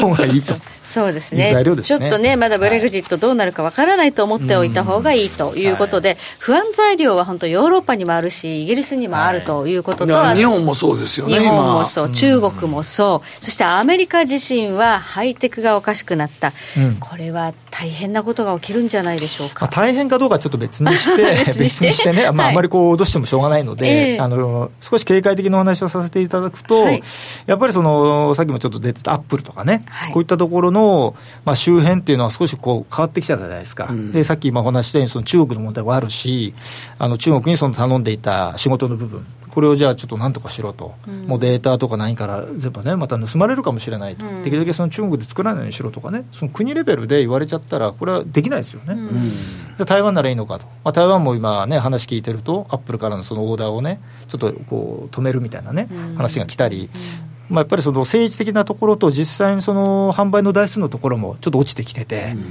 方がいいとそうですね、材料ですねちょっとねまだブレグジットどうなるかわからないと思っておいた方がいいということで、はい、不安材料は本当ヨーロッパにもあるしイギリスにもあるということと、はい、日本もそうですよね日本もそう中国もそうそしてアメリカ自身はハイテクがおかしくなった、うん、これは大変なことが起きるんじゃないでしょうか、まあ、大変かどうかちょっと別にして別にしてね、まあ、あまりこう脅してもしょうがないので、えー、あの少し警戒的なお話をさせていただくと、はい、やっぱりそのさっきもちょっと出てたアップルとかね、はい、こういったところののまあ、周辺っていうのは少しこう変わってきちゃったじゃないですか、うん、でさっき今お話したようにその中国の問題もあるしあの中国にその頼んでいた仕事の部分これをじゃあちょっとなんとかしろと、うん、もうデータとか何から全部ねまた盗まれるかもしれないと、うん、できるだけその中国で作らないようにしろとかねその国レベルで言われちゃったらこれはできないですよね、うん、で台湾ならいいのかと、まあ、台湾も今ね話聞いてるとアップルからのそのオーダーをねちょっとこう止めるみたいなね、うん、話が来たり、うんまあ、やっぱりその政治的なところと実際にその販売の台数のところもちょっと落ちてきてて、うん、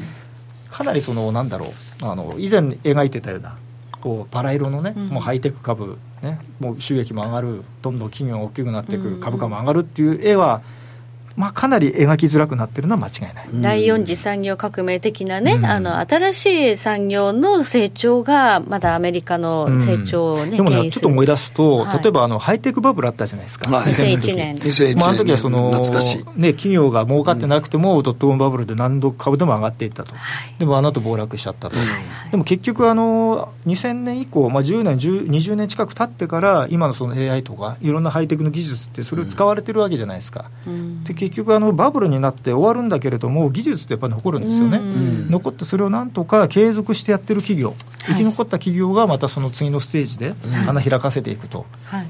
かなりそのなんだろうあの以前描いてたようなこうバラ色のね、うん、もうハイテク株、ね、もう収益も上がるどんどん企業が大きくなっていく、うん、株価も上がるっていう絵は、まあ、かなり描きづらくなってるのは間違いない、うん、だいよん次産業革命的なね、うん、あの新しい産業の成長がまだアメリカの成長をね、うん、でもねちょっと思い出すと、はい、例えばあのハイテクバブルあったじゃないですか、はい、にせんいちねんにせんいちねんあの時はその懐かしい、ね、企業が儲かってなくても、うん、ドットコムバブルで何度株でも上がっていったと、はい、でもあの後暴落しちゃったと、はい、でも結局あのにせんねん以降、まあ、じゅうねんにじゅうねん近く経ってから今のその エーアイ とかいろんなハイテクの技術ってそれを使われてるわけじゃないですか、うんで結局あのバブルになって終わるんだけれども技術ってやっぱり残るんですよね、うん、残ってそれをなんとか継続してやってる企業、はい、生き残った企業がまたその次のステージで穴開かせていくと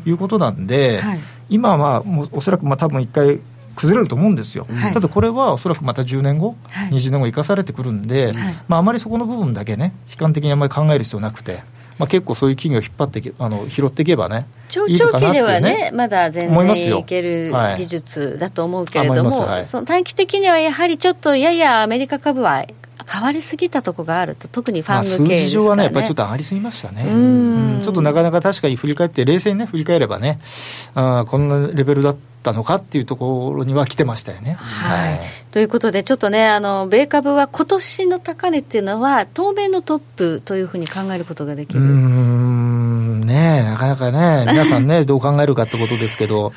いうことなんで、はいはい、今はもうおそらくまあ多分一回崩れると思うんですよ、はい、ただこれはおそらくまたじゅうねんご、はい、にじゅうねんご生かされてくるんで、はいまあ、あまりそこの部分だけね悲観的にあまり考える必要なくてまあ、結構そういう企業を引っ張ってあの拾っていけばね長期では ね, いいねまだ全然いける技術だと思うけれども、はいその短期的にはやはりちょっとややアメリカ株は変わりすぎたとこがあると特にファン向けですかね、まあ、数字上はねやっぱりちょっと上がりすぎましたねうん、うん、ちょっとなかなか確かに振り返って冷静にね振り返ればねあこんなレベルだったたのかっていうところには来てましたよね、はいはい、ということでちょっとねあの米株は今年の高値っていうのは当面のトップというふうに考えることができるうーんねえなかなかね皆さんねどう考えるかってことですけど、はい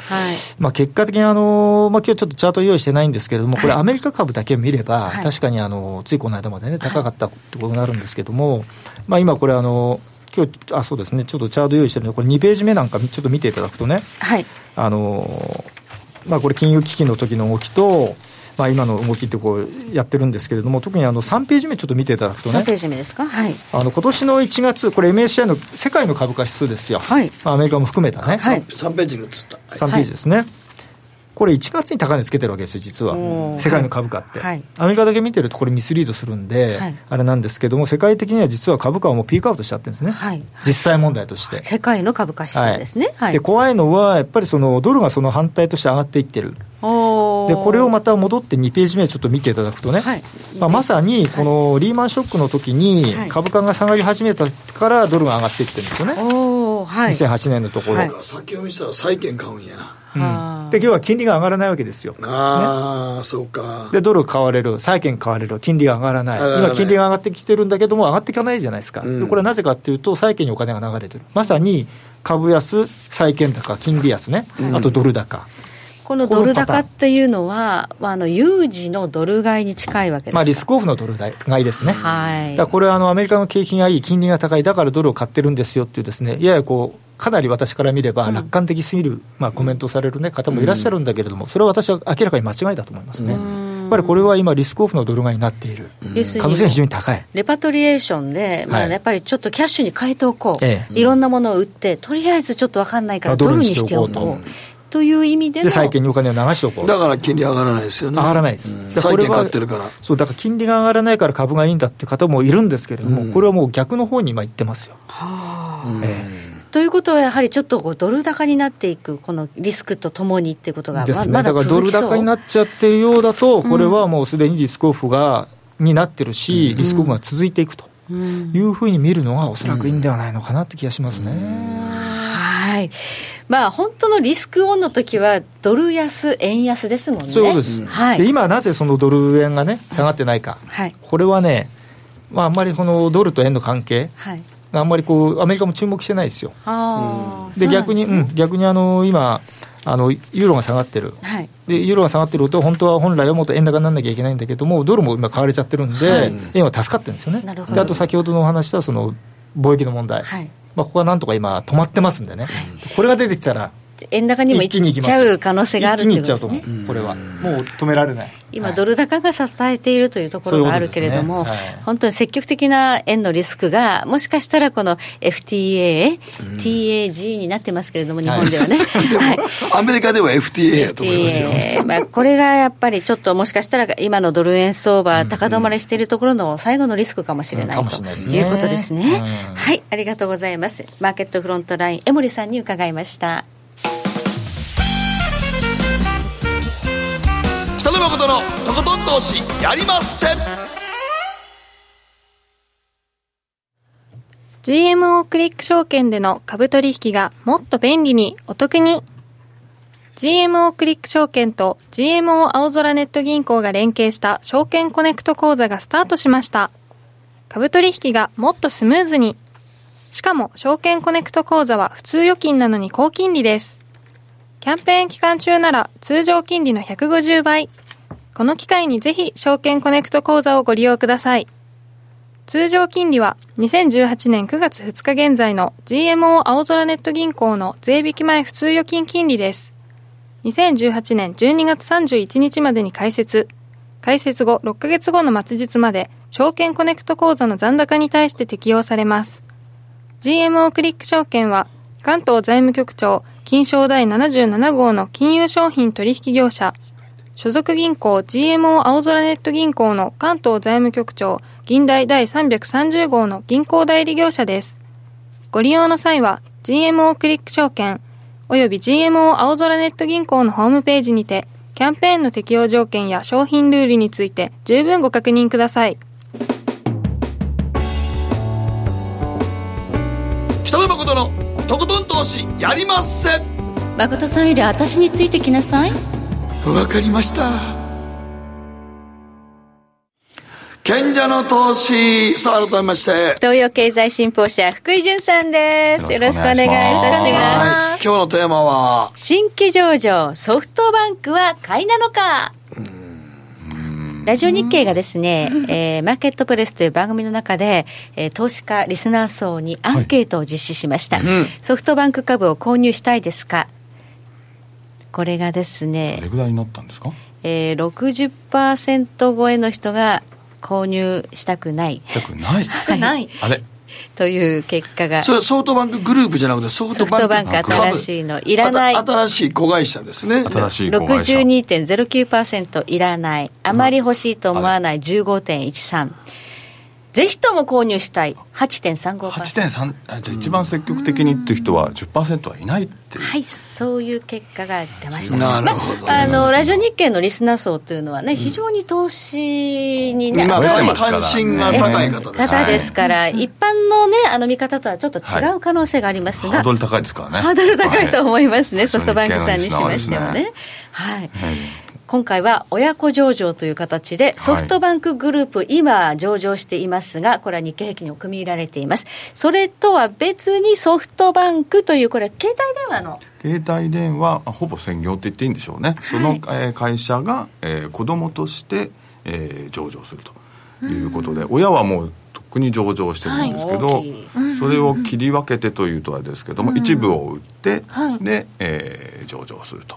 まあ、結果的にあの、まあ、今日ちょっとチャート用意してないんですけれどもこれアメリカ株だけ見れば、はい、確かにあのついこの間までね高かったってことになるんですけども、はいまあ、今これあの今日あそうですねちょっとチャート用意してるのでこれにページ目なんかちょっと見ていただくとね、はいあのまあ、これ金融危機の時の動きと、まあ、今の動きってこうやってるんですけれども、特にあのさんページ目ちょっと見ていただくとね、さんページ目ですか、はい、あの今年のいちがつ、これ エムエスシーアイ の世界の株価指数ですよ、はい、アメリカも含めたね、はい、さん, さんページに移った、はい、さんページですね、はい、これいちがつに高値つけてるわけですよ、実は世界の株価って、はい、アメリカだけ見てるとこれミスリードするんで、はい、あれなんですけども、世界的には実は株価はもうピークアウトしちゃってるんですね、はい、実際問題として世界の株価指数ですね、はい、で怖いのはやっぱりそのドルがその反対として上がっていってる、おでこれをまた戻ってにページ目ちょっと見ていただくとね、はい、まあ、まさにこのリーマンショックの時に株価が下がり始めたからドルが上がってきてるんですよね、はい、にせんはちねんのところ、はい、先読みしたら債券買うんやな、うん、で今日は金利が上がらないわけですよ、あ、ね、そうか、でドル買われる、債券買われる、金利が上がらない、今金利が上がってきてるんだけども上がっていかないじゃないですか、うん、でこれはなぜかっていうと債券にお金が流れてる、まさに株安、債券高、金利安ね、あとドル高、うん、このドル高っていうのはあの有事のドル買いに近いわけですか、まあ、リスクオフのドル買いですね、はい、だからこれはあのアメリカの景気がいい、金利が高い、だからドルを買ってるんですよっていうですね、ややこうかなり私から見れば楽観的すぎる、うん、まあ、コメントされる、ね、方もいらっしゃるんだけれども、うん、それは私は明らかに間違いだと思いますね、うん、やっぱりこれは今リスクオフのドル買いになっている、うん、可能性が非常に高い、レパトリエーションで、まあ、やっぱりちょっとキャッシュに変えておこう、ええ、いろんなものを売ってとりあえずちょっと分かんないからドルにしておこうとという意味での、で債券にお金を流しておこう、だから金利上がらないですよね、上がらないです、うん、債券買ってるから、そうだから金利が上がらないから株がいいんだって方もいるんですけれども、うん、これはもう逆の方に今いってますよ、はあ、えー、ということはやはりちょっとこうドル高になっていくこのリスクとともにってことがま、ね、まだ続きそう、だからドル高になっちゃってるようだとこれはもうすでにリスクオフがになってるし、うん、リスクオフが続いていくというふうに見るのがおそらくいいんではないのかなって気がしますね、うんうん、はい、まあ、本当のリスクオンの時はドル安円安ですもんね、そうです、はい、で今なぜそのドル円が、ね、下がってないか、はい、これはね、まあ、あんまりこのドルと円の関係、はい、あんまりこうアメリカも注目してないですよ、あ、うん、で逆に、うん、逆にあの今あのユーロが下がってる、はい、でユーロが下がってると本当は本来はもっと円高にならなきゃいけないんだけどもドルも今買われちゃってるんで、はい、円は助かってるんですよね、なるほど、であと先ほどのお話したその貿易の問題、はい、まあ、ここはなんとか今止まってますんでね、はい、これが出てきたら円高にもいっちゃう可能性があるということですね、これはもう止められない、今ドル高が支えているというところがあるけれども、そういうことですね、はい、本当に積極的な円のリスクがもしかしたらこの エフティーエー、うん、ティーエージー になってますけれども日本ではね、はい、アメリカでは エフティーエー だと思いますよ、まあ、これがやっぱりちょっともしかしたら今のドル円相場高止まりしているところの最後のリスクかもしれない、うん、ということですね、うん、はい、ありがとうございます。マーケットフロントライン江守さんに伺いました。北野誠のとことん投資やりません。 ジーエムオー クリック証券での株取引がもっと便利にお得に、 ジーエムオー クリック証券と ジーエムオー 青空ネット銀行が連携した証券コネクト講座がスタートしました。株取引がもっとスムーズに、しかも証券コネクト口座は普通預金なのに高金利です。キャンペーン期間中なら通常金利のひゃくごじゅうばい。この機会にぜひ証券コネクト口座をご利用ください。通常金利はにせんじゅうはちねんくがつふつか現在の ジーエムオー 青空ネット銀行の税引き前普通預金金利です。にせんじゅうはちねんじゅうにがつさんじゅういちにちまでに開設、開設後ろっかげつごの末日まで証券コネクト口座の残高に対して適用されます。ジーエムオー クリック証券は関東財務局長金商だいななじゅうななごうの金融商品取引業者、所属銀行 ジーエムオー 青空ネット銀行の関東財務局長銀代だいさんびゃくさんじゅうごうの銀行代理業者です。ご利用の際は ジーエムオー クリック証券および ジーエムオー 青空ネット銀行のホームページにてキャンペーンの適用条件や商品ルールについて十分ご確認ください。とことん投資やりません。誠さんより私についてきなさい。わかりました。賢者の投資、さあ改めまして東洋経済新報社福井潤さんです。よろしくお願いします。今日のテーマは新規上場ソフトバンクは買いなのか。ラジオ日経がですね、うん、えー、マーケットプレスという番組の中で、えー、投資家リスナー層にアンケートを実施しました、はい、うん、ソフトバンク株を購入したいですか。これがですねどれぐらいになったんですか。えー、ろくじゅっパーセント 超えの人が購入したくないしたくないしたくないあれという結果が、それはソフトバンクグループじゃなくてソフトバンク株、ソフトバンク新しいのいらない、新しい子会社ですね、新しい子会社 ろくじゅうにてんぜろきゅうパーセント いらない、あまり欲しいと思わない じゅうごてんいちさん、 ぜひとも購入したい はちてんさんごパーセント、 はちてんさん じゃ一番積極的にっていう人は じゅっパーセント はいないっていう、はい、そういう結果が出ました。なるほど、まあ、あのラジオ日経のリスナー層というのはね、うん、非常に投資にね、今関心が高い方です、方ですから、はい、一般のね、あの見方とはちょっと違う可能性がありますが、はい、ハードル高いですからね、ハードル高いと思いますね、はい、ソフトバンクさんにしましてもね、はい、はい、今回は親子上場という形でソフトバンクグループ、はい、今上場していますが、これは日経平均にも組み入れられています。それとは別にソフトバンクという、これは携帯電話の携帯電話ほぼ専業って言っていいんでしょうね、はい、その、えー、会社が、えー、子供として、えー、上場するということで、親はもうに上場してるんですけど、はい、それを切り分けてというとはですけども、うん、一部を売って、はい、で、えー、上場すると、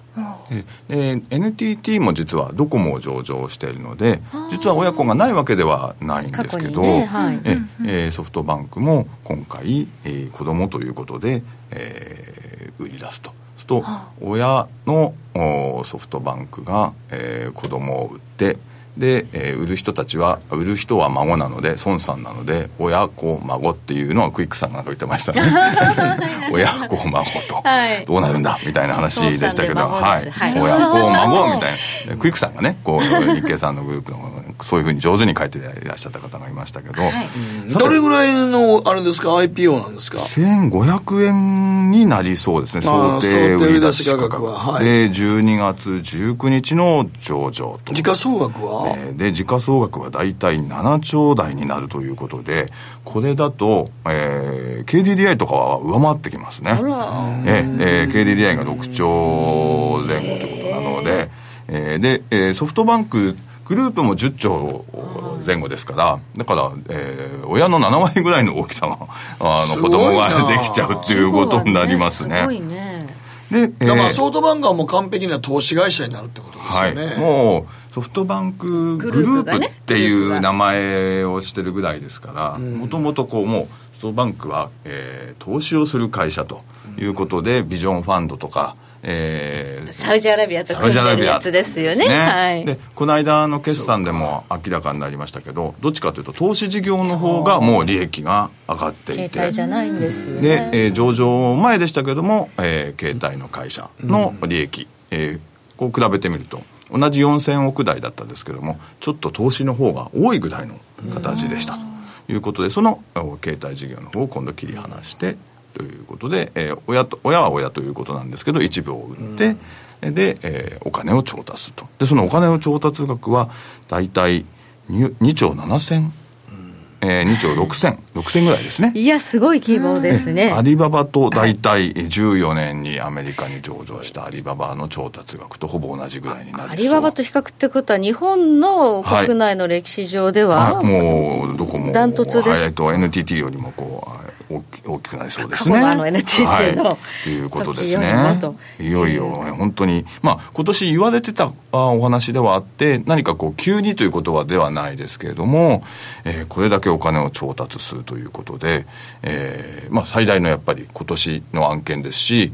えー、エヌティーティー も実はドコモを上場しているので、実は親子がないわけではないんですけど、ね、はい、えー、ソフトバンクも今回、えー、子供ということで、えー、売り出すとすると、親のソフトバンクが、えー、子供を売って、で、えー、売る人たちは、売る人は孫なので、孫さんなので、親子孫っていうのはクイックさんが言ってましたね親子孫と、はい、どうなるんだみたいな話でしたけど、はい、はい、親子孫みたいなクイックさんがね、こう日経さんのグループのそういうふうに上手に書いていらっしゃった方がいましたけど、はい、どれぐらいのあれですか、 アイピーオー なんですか。せんごひゃくえんになりそうですね、想定売り出し価格は、はい、でじゅうにがつじゅうくにちの上場と、時価総額はで時価総額はだいたいななちょう台になるということで、これだと、えー、ケーディーディーアイ とかは上回ってきますね。え、えー、ケーディーディーアイ がろくちょうぜんごということなので、えー、で、えー、ソフトバンクグループもじゅっちょうぜん後ですから、だから、えー、親のななわりぐらいの大きさがあの子供ができちゃうっていうことになりますね。すごいね。で、だからソフトバンクはもう完璧な投資会社になるってことですよね、はい、もうソフトバンクグループっていう名前をしてるぐらいですから、もともとこうもうソフトバンクは、えー、投資をする会社ということで、ビジョンファンドとか、えー、サウジアラビアと組んでるやつですよね、はい、でこの間の決算でも明らかになりましたけど、どっちかというと投資事業の方がもう利益が上がっていて、携帯じゃないんですよね。で、えー、上場前でしたけども、えー、携帯の会社の利益、うん、えー、こう比べてみると同じよんせんおく台だったんですけども、ちょっと投資の方が多いぐらいの形でしたということで、その携帯事業の方を今度切り離してということで、えー、親と、親は親ということなんですけど、一部を売って、うん、で、えー、お金を調達すると。でそのお金の調達額はだいたいにちょうななせん、うん、えー、にちょうろくせんぐらいですね。いやすごい希望ですね。アリババとだいたいじゅうよねんにアメリカに上場したアリババの調達額とほぼ同じぐらいになる。アリババと比較ってことは日本の国内の歴史上では、はい、もうどこもダントツです、はい、と エヌティーティー よりもこう大 き, 大きくなりそうですね。過去はあの エヌティーティー の、はい、ということですね。いよいよ本当に、まあ、今年言われてたお話ではあって、何かこう急にという言葉ではないですけれども、えー、これだけお金を調達するということで、えーまあ、最大のやっぱり今年の案件ですし、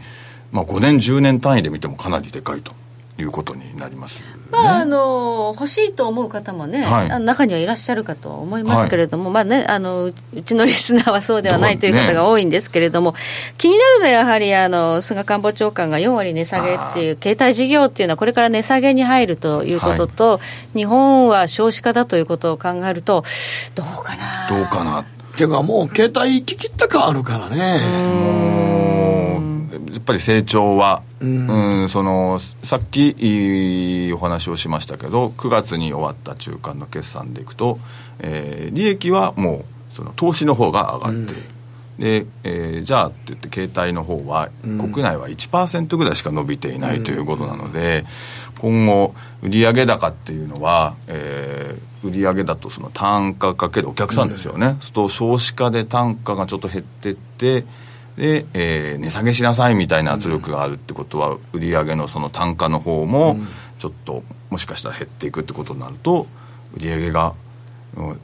まあ、ごねんじゅうねん単位で見てもかなりでかいということになります、ね。まあ、あの欲しいと思う方もね、はい、あの中にはいらっしゃるかと思いますけれども、はい、まあね、あのうちのリスナーはそうではないという方が多いんですけれども、どうね、気になるのはやはりあの菅官房長官がよんわり値下げっていう携帯事業っていうのはこれから値下げに入るということと、はい、日本は少子化だということを考えるとどうかなどうかなっていうか、もう携帯行き切った感あるからね。うーん、やっぱり成長は、うんうん、そのさっきいいお話をしましたけど、くがつに終わった中間の決算でいくと、えー、利益はもうその投資の方が上がっている、うん、で、えー、じゃあって言って携帯の方は、うん、国内は いちパーセント ぐらいしか伸びていないということなので、うん、今後売上高っていうのは、えー、売上だとその単価かけるお客さんですよね、うん、そうすると少子化で単価がちょっと減っていってで、えー、値下げしなさいみたいな圧力があるってことは、売り上げのその単価の方もちょっともしかしたら減っていくってことになると、売上が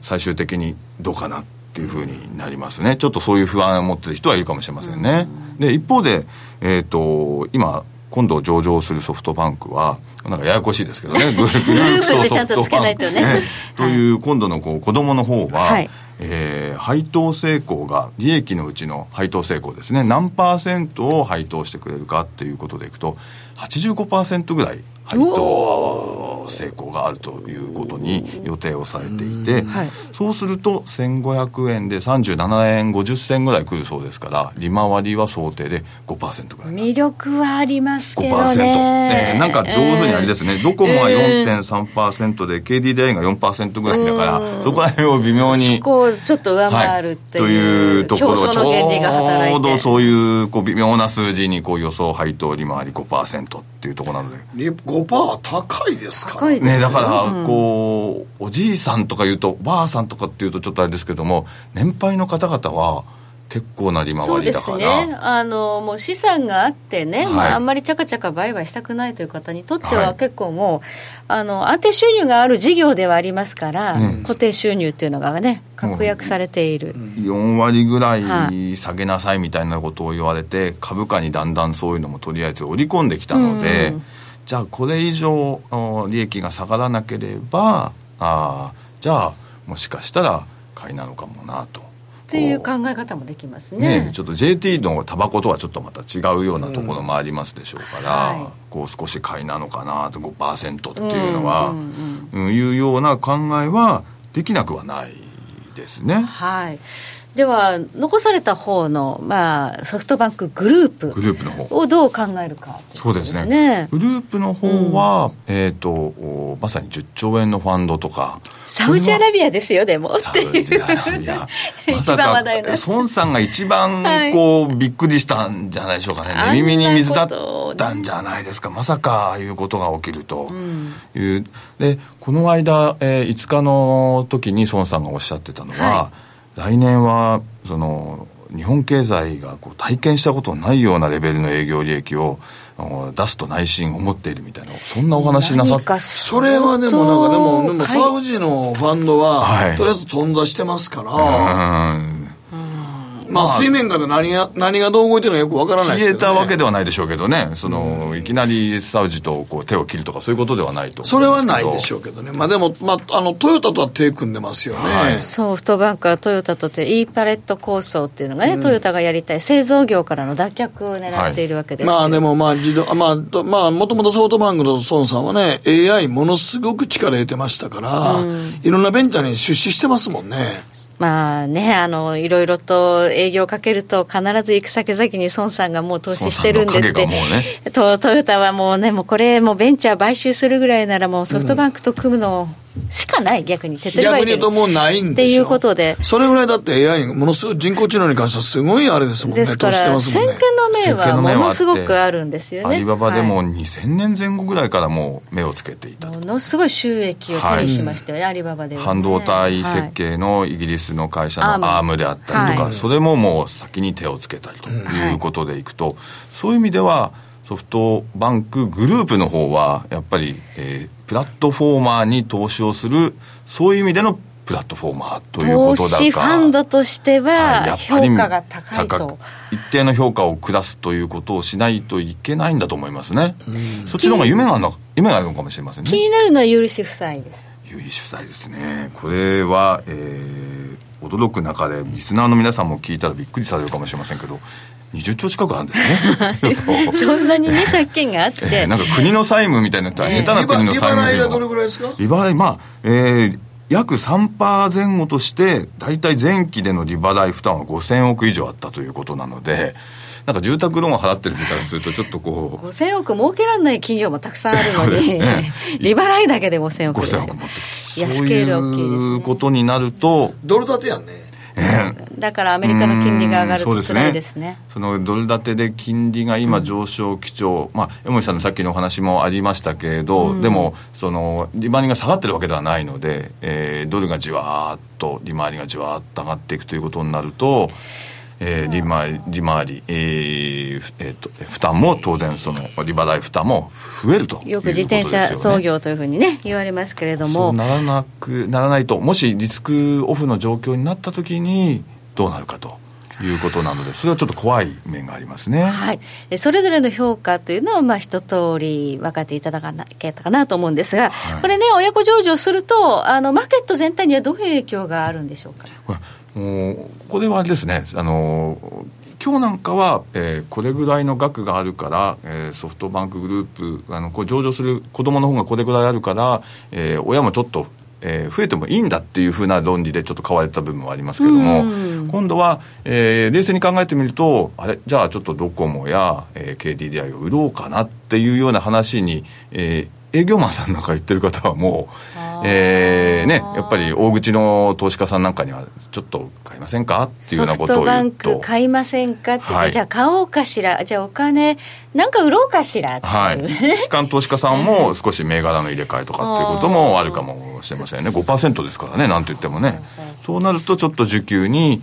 最終的にどうかなっていうふうになりますね。ちょっとそういう不安を持ってる人はいるかもしれませんね。で一方で、えーと、今今度上場するソフトバンクはなんかややこしいですけどねグループとソフトバンクという今度のこう子どもの方は、はい、えー、配当性向が利益のうちの配当性向ですね、何パーセントを配当してくれるかということでいくと はちじゅうごパーセント ぐらい配当成功があるということに予定をされていて、そうするとせんごひゃくえんでさんじゅうななえんごじゅっせんぐらい来るそうですから、利回りは想定で ごパーセント ぐらい、魅力はありますけどね、えー、なんか上手にありですね、えー、ドコモは よんてんさんパーセント で ケーディーディーアイ が よんパーセント ぐらいだから、えー、そこら辺を微妙にそこをちょっと上回るっていう、はい、というところがちょうどそういう、 こう微妙な数字にこう予想配当利回り ごパーセント っていうところなので ごパーセント 高いですから ね、 ねだからこう、うん、おじいさんとか言うとばあさんとかっていうとちょっとあれですけども、年配の方々は結構な利回りだから、そうですね、あのもう資産があってね、はい、まあ、あんまりちゃかちゃか売買したくないという方にとっては結構もう、はい、あの安定収入がある事業ではありますから、うん、固定収入っていうのがね確約されている、よんわりぐらい下げなさいみたいなことを言われて、はい、株価にだんだんそういうのもとりあえず織り込んできたので、うん、じゃあこれ以上利益が下がらなければ、あじゃあもしかしたら買いなのかもなとっていう考え方もできますね。ね、ちょっと ジェーティー のタバコとはちょっとまた違うようなところもありますでしょうから、うん、はい、こう少し買いなのかなと ごパーセント っていうのは、うんうんうん、いうような考えはできなくはないですね。はい。では残された方の、まあ、ソフトバンクグループグループの方をどう考えるかということですね。そうですね。グループの方は、うん、えーと、まさにじゅっちょうえんのファンドとか、サウジアラビアですよでもっていうサウジアラビア一番話題な、孫さんが一番こう、はい、びっくりしたんじゃないでしょうかね。寝耳に水だったんじゃないですか。まさかいうことが起きるという、うん、でこの間、えー、いつかの時に孫さんがおっしゃってたのは、はい、来年はその日本経済がこう体験したことのないようなレベルの営業利益を出すと内心思っているみたいな、そんなお話なさって、それはでもなんかでもでもサウジのファンドは、はい、とりあえず頓挫してますから、うん、まあ、水面下で何が、何がどう動いてるのかよくわからないですけどね。消えたわけではないでしょうけどね、そのいきなりサウジとこう手を切るとかそういうことではないと思いますけど、それはないでしょうけどね、まあ、でも、まあ、あのトヨタとは手組んでますよね、はい、ソフトバンクはトヨタと手、 E パレット構想っていうのがね、うん、トヨタがやりたい製造業からの脱却を狙っているわけですけど、はい、まあ、でもまあ自動、まあ、まあ、もともとソフトバンクの孫さんはね エーアイ ものすごく力入れてましたから、うん、いろんなベンチャーに出資してますもんね。まあね、あのいろいろと営業をかけると必ず行く先々に孫さんがもう投資してるんでって、もう、ね、ト, トヨタはもうね、もうこれもうベンチャー買収するぐらいならもうソフトバンクと組むのしかない、逆に手取りは逆に言うともうないんでしょっていうことで、それぐらいだって エーアイ にものすごい人工知能に関してはすごいあれですもんね、ですから投資してますもんね。先見の明はものすごくあるんですよね。アリババでもにせんねんぜん後ぐらいからもう目をつけていたと、ものすごい収益を手にしましたよね、はい、アリババでは、ね、半導体設計のイギリスの会社のアームであったりとか、はい、それももう先に手をつけたりということでいくと、はい、そういう意味ではソフトバンクグループの方はやっぱり、えー、プラットフォーマーに投資をする、そういう意味でのプラットフォーマーということだから、投資ファンドとしては評価が高いと、高一定の評価を下すということをしないといけないんだと思いますね、うん、そっちの方が夢があるの、夢があるのかもしれませんね。気になるのはユーリシ夫妻です。ユーリシ夫妻ですね、これは、えー、驚く中でリスナーの皆さんも聞いたらびっくりされるかもしれませんけど、にじゅっちょう近くあるんですねそんなにね借金があって、えー、なんか国の債務みたいな下手な国の債務、えー、利払いがどれぐらいですか。利払い、まあ、えー、約 さんパーセント 前後として大体前期での利払い負担はごせんおく以上あったということなので、なんか住宅ローンを払ってるみたいにするとちょっとこうごせんおく儲けられない企業もたくさんあるのに、ね、利払いだけでごせんおくですよ。ごせんおく持ってきて、いや、スケール大きいですね。そういうことになるとドル建てやんね、えー、だからアメリカの金利が上がるとつらいですね。そのドル建てで金利が今上昇基調、うん、まあ、江森さんのさっきのお話もありましたけれど、うん、でもその利回りが下がってるわけではないので、えー、ドルがじわーっと利回りがじわーっと上がっていくということになると、えー、利回り、利回り、えーえー、と負担も当然その利払い負担も増えるということですよね。よく自転車操業というふうにね言われますけれども、そうならなくならないと、もしリスクオフの状況になったときにどうなるかということなので、それはちょっと怖い面がありますね。はい、それぞれの評価というのはまあ一通り分かっていただけたかなと思うんですが、はい、これね親子上場するとあのマーケット全体にはどういう影響があるんでしょうか。これはあれですね、あの今日なんかは、えー、これぐらいの額があるから、えー、ソフトバンクグループあのこう上場する子どもの方がこれぐらいあるから、えー、親もちょっとえー、増えてもいいんだっていう風な論理でちょっと買われた部分はありますけれども、今度は、えー、冷静に考えてみると、あれじゃあちょっとドコモや、えー、ケーディーディーアイ を売ろうかなっていうような話に、えー、営業マンさんなんか言ってる方はもう、えーね、やっぱり大口の投資家さんなんかにはちょっと買いませんかっていうようなことを言うと、ソフトバンク買いませんかって、はい、じゃあ買おうかしら、じゃあお金なんか売ろうかしらっていう、はい、機関投資家さんも少し銘柄の入れ替えとかっていうこともあるかもしれませんね。 ごパーセント ですからね、なんと言ってもね。そうなるとちょっと需給に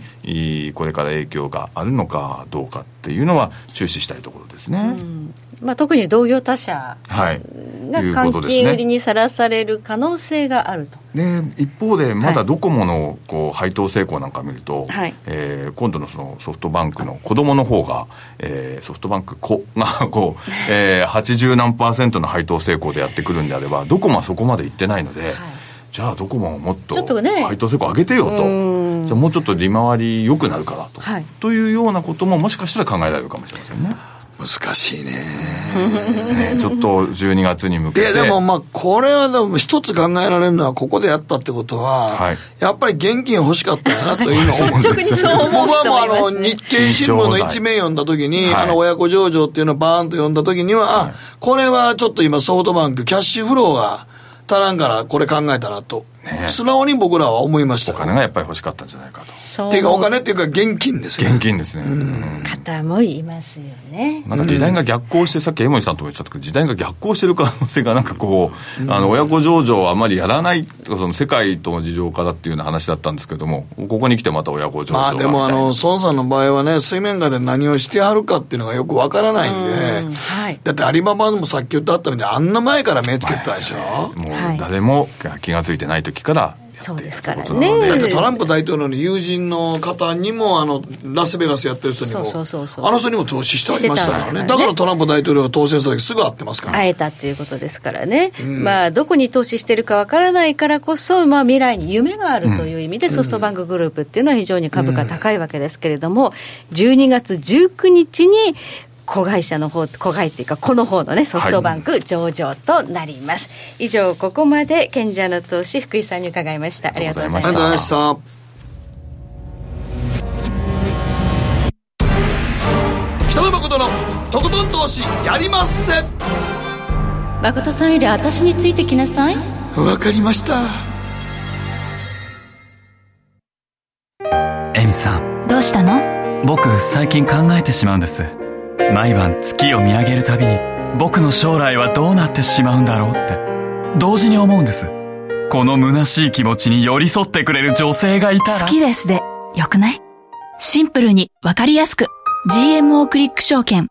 これから影響があるのかどうかっていうのは注視したいところですね。うん、まあ、特に同業他社が換金売りにさらされる可能性があると。で一方でまだドコモのこう配当成功なんか見ると、はい、えー、今度 の, そのソフトバンクの子どもの方が、えー、ソフトバンク子がこう、えー、はちじゅうなんパーセントの配当成功でやってくるんであれば、ドコモはそこまでいってないので、はい、じゃあドコモをもっと配当成功上げてよ と, と、ね、じゃあもうちょっと利回り良くなるからと、はい、というようなことももしかしたら考えられるかもしれませんね。難しい ね, ねちょっとじゅうにがつに向けて、いやでもまあこれはでも一つ考えられるのは、ここでやったってことは、はい、やっぱり現金欲しかったなというのを思うんです率直にそう思う人もいますね。僕はもうあの日経新聞の一面読んだ時に、はい、あの親子上場っていうのをバーンと読んだ時には、はい、あ、これはちょっと今ソフトバンクキャッシュフローが足らんからこれ考えたなと、ね、素直に僕らは思いました。お金がやっぱり欲しかったんじゃないかと。っていうかお金っていうか現金ですね。現金ですね、うん、方もいますよね。なんか時代が逆行して、さっき江森さんとも言ってたけど、時代が逆行してる可能性がなんかこう、うん、あの親子上場はあまりやらないとか、その世界との事情からっていうような話だったんですけども、ここに来てまた親子上場がみたいな。まあでもあの孫さんの場合はね、水面下で何をしてはるかっていうのがよくわからないんで、うん、はい、だってアリババもさっき言ったあったみたいに、あんな前から目つけてたでしょ、はい、もう誰も気がついてないと時からやっている。そうですからね。だってトランプ大統領の友人の方にも、あのラスベガスやってる人にも、そうそうそうそう、あの人にも投資してありましたから ね, からね。だからトランプ大統領が当選した時すぐ会ってますから、ね、会えたっていうことですからね、うん、まあ、どこに投資してるかわからないからこそ、まあ、未来に夢があるという意味で、うん、ソフトバンクグループっていうのは非常に株価高いわけですけれども、うん、じゅうにがつじゅうくにちに子会社の方、子会っていうかこの方のね、ソフトバンク上場となります。はい、以上ここまで賢者の投資福井さんに伺いました。ありがとうございました。ありがとうございました。北野誠のとことん投資やりまっせ。誠さんより私についてきなさい。わかりました。エミさん。どうしたの？僕最近考えてしまうんです。毎晩月を見上げるたびに、僕の将来はどうなってしまうんだろうって同時に思うんです。この虚しい気持ちに寄り添ってくれる女性がいたら。好きですでよくない？シンプルにわかりやすく ジーエムオー クリック証券。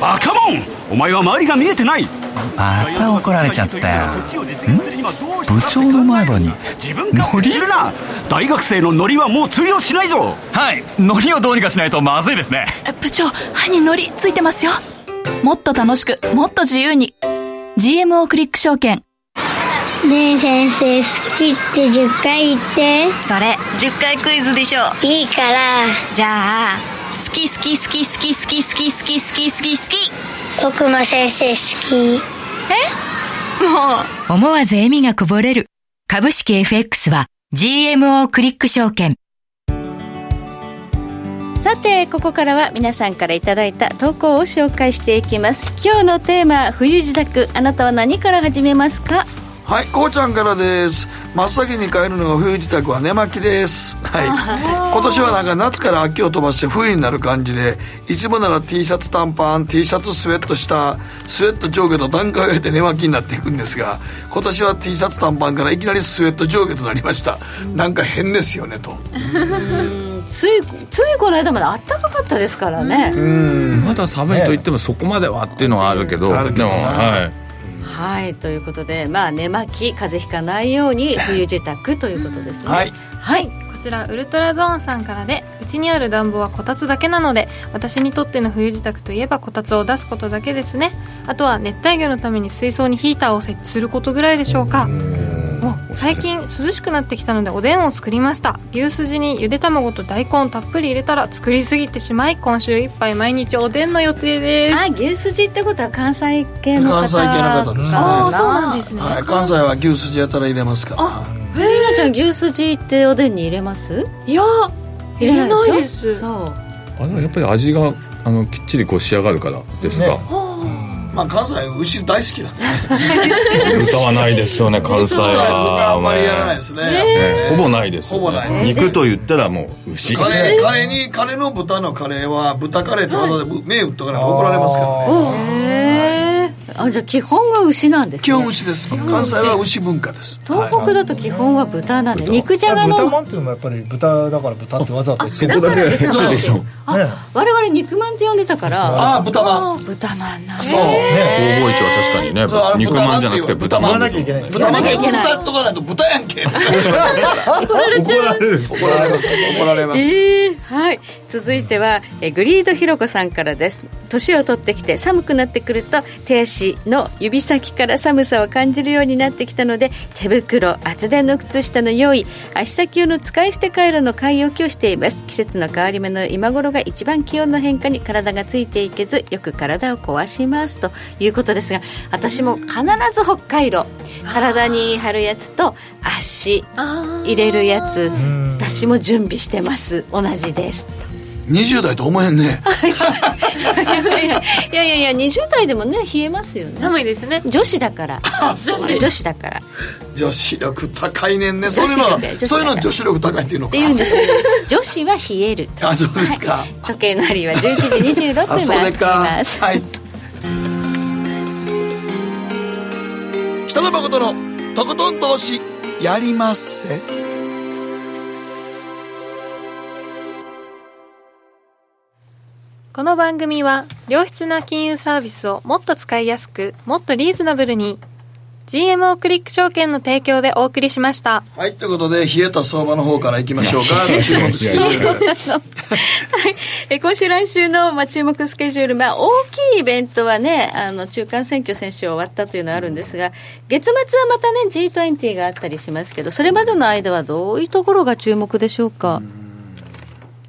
バカモン、お前は周りが見えてない。また怒られちゃったよ。ん？部長の前歯にノリ？大学生のノリはもう通用しないぞ。はい、ノリをどうにかしないとまずいですね。部長、歯にノリついてますよ。もっと楽しく、もっと自由に ジーエムオー クリック証券。ねえ先生、好きってじゅっかい言って。それじゅっかいクイズでしょ。いいから。じゃあ、好き好き好き好き好き好き好き好き好き好き。僕も先生好き。え？もう。思わず笑みがこぼれる。株式 エフエックス は ジーエムオー クリック証券。さて、ここからは皆さんからいただいた投稿を紹介していきます。今日のテーマ、冬支度。あなたは何から始めますか？はい、こうちゃんからです。真っ先に買えるのが冬支度は寝巻きです、はい、今年はなんか夏から秋を飛ばして冬になる感じで、いつもなら T シャツ短パン、 T シャツスウェット下、スウェット上下と段階を経て寝巻きになっていくんですが、今年は T シャツ短パンからいきなりスウェット上下となりました。なんか変ですよねとついついこの間まであったかかったですからね、うん、まだ寒いと言ってもそこまではっていうのはあるけど、あるけど、はいはい、ということで、まあ、寝巻き風邪ひかないように冬自宅ということですね、はいはい、こちらウルトラゾーンさんからで、うちにある暖房はこたつだけなので、私にとっての冬自宅といえばこたつを出すことだけですね。あとは熱帯魚のために水槽にヒーターを設置することぐらいでしょうか。お最近涼しくなってきたのでおでんを作りました。牛すじにゆで卵と大根をたっぷり入れたら作りすぎてしまい、今週いっぱい毎日おでんの予定です。あ、牛すじってことは関西系の方、関西系の方ですね。あ、そうなんですね、はい、関西は牛すじやたら入れますから。あ、えー、りなちゃん牛すじっておでんに入れます？いや、入れないです。そうあのやっぱり味があのきっちりこう仕上がるからですか、ね。まあ、関西牛大好きなんで歌はないですよね。関西はあんまりやらないです ね, ね、えー、ほぼないですよね。肉と言ったらもう牛、カレー、カレーにカレーの豚のカレーは豚カレーってわざわざ銘打っとかないと怒られますからね。へー、はい、あ、じゃあ基本が牛なんですね。基本牛です。関西は牛文化です。東北だと基本は豚なんで、はい、肉じゃがの豚まんっていうのもやっぱり豚だから豚ってわざわざ言ってるだけでしょ。あ、我々肉まんって呼んでたから。あ、豚まん、豚まんなんですね。ね、ごーごーいちは確かにね、肉まんじゃなくて豚まんですよ。豚まんなきゃいけない。豚まんが豚とかないと豚やんけ。怒られちゃう。怒られます。怒られます。えー、はい。続いてはえグリードひろこさんからです。年を取ってきて寒くなってくると手足の指先から寒さを感じるようになってきたので、手袋、厚手の靴下の用意、足先用の使い捨てカイロの買い置きをしています。季節の変わり目の今頃が一番気温の変化に体がついていけず、よく体を壊しますということですが、私も必ず北海道、体に貼るやつと足入れるやつ、私も準備してます。同じです。にじゅう代と思えんね。いやいやいや、にじゅう代でもね、冷えますよね。寒いですね、女子だから。女子だから、女子力高いねんね。そういうの女子力高いっていうのかって言うんですよ。女子は冷える。あ、そうですか、はい、時計の針はじゅういちじにじゅうろっぷん回っています。はい、北野誠のとことん投資やりまっせ。この番組は良質な金融サービスをもっと使いやすく、もっとリーズナブルに ジーエムオー クリック証券の提供でお送りしました。はい、ということで冷えた相場の方からいきましょうか。注目スケジュール、はい、え今週来週の、まあ、注目スケジュール、まあ、大きいイベントはね、あの中間選挙先週終わったというのはあるんですが、月末はまたね ジートゥエンティー があったりしますけど、それまでの間はどういうところが注目でしょうか。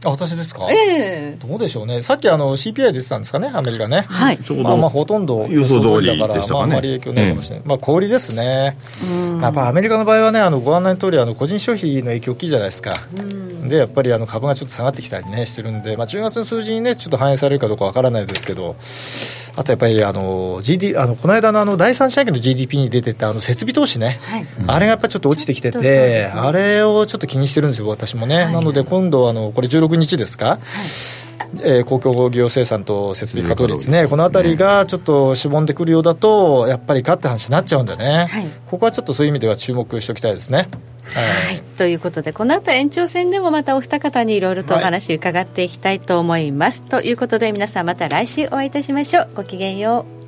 う、あ、私ですか、えー、どうでしょうね。さっきあの シーピーアイ 出てたんですかね、アメリカね、はい、まあ、まあほとんど予想通りだから、まあ、あまり影響ないかもしれない、えーまあ、小売りですね。うん、やっぱアメリカの場合はね、あのご案内の通り、あの個人消費の影響大きいじゃないですか。うんで、やっぱりあの株がちょっと下がってきたりねしてるんで、まあ、じゅうがつの数字にねちょっと反映されるかどうかわからないですけど、あとやっぱりあの ジーディー あのこの間 の, あの第三四半期の ジーディーピー に出てたあの設備投資ね、はい、あれがやっぱりちょっと落ちてきてて、ね、あれをちょっと気にしてるんですよ、私もね、はい、なので今度あのこれじゅうろくにちですか、はい、えー、公共業生産と設備稼働率 ね, ねこのあたりがちょっとしぼんでくるようだとやっぱりかって話になっちゃうんでね、はい、ここはちょっとそういう意味では注目しておきたいですね。はい、はい、ということでこの後延長戦でもまたお二方にいろいろとお話伺っていきたいと思います、はい、ということで皆さんまた来週お会いいたしましょう。ごきげんよう。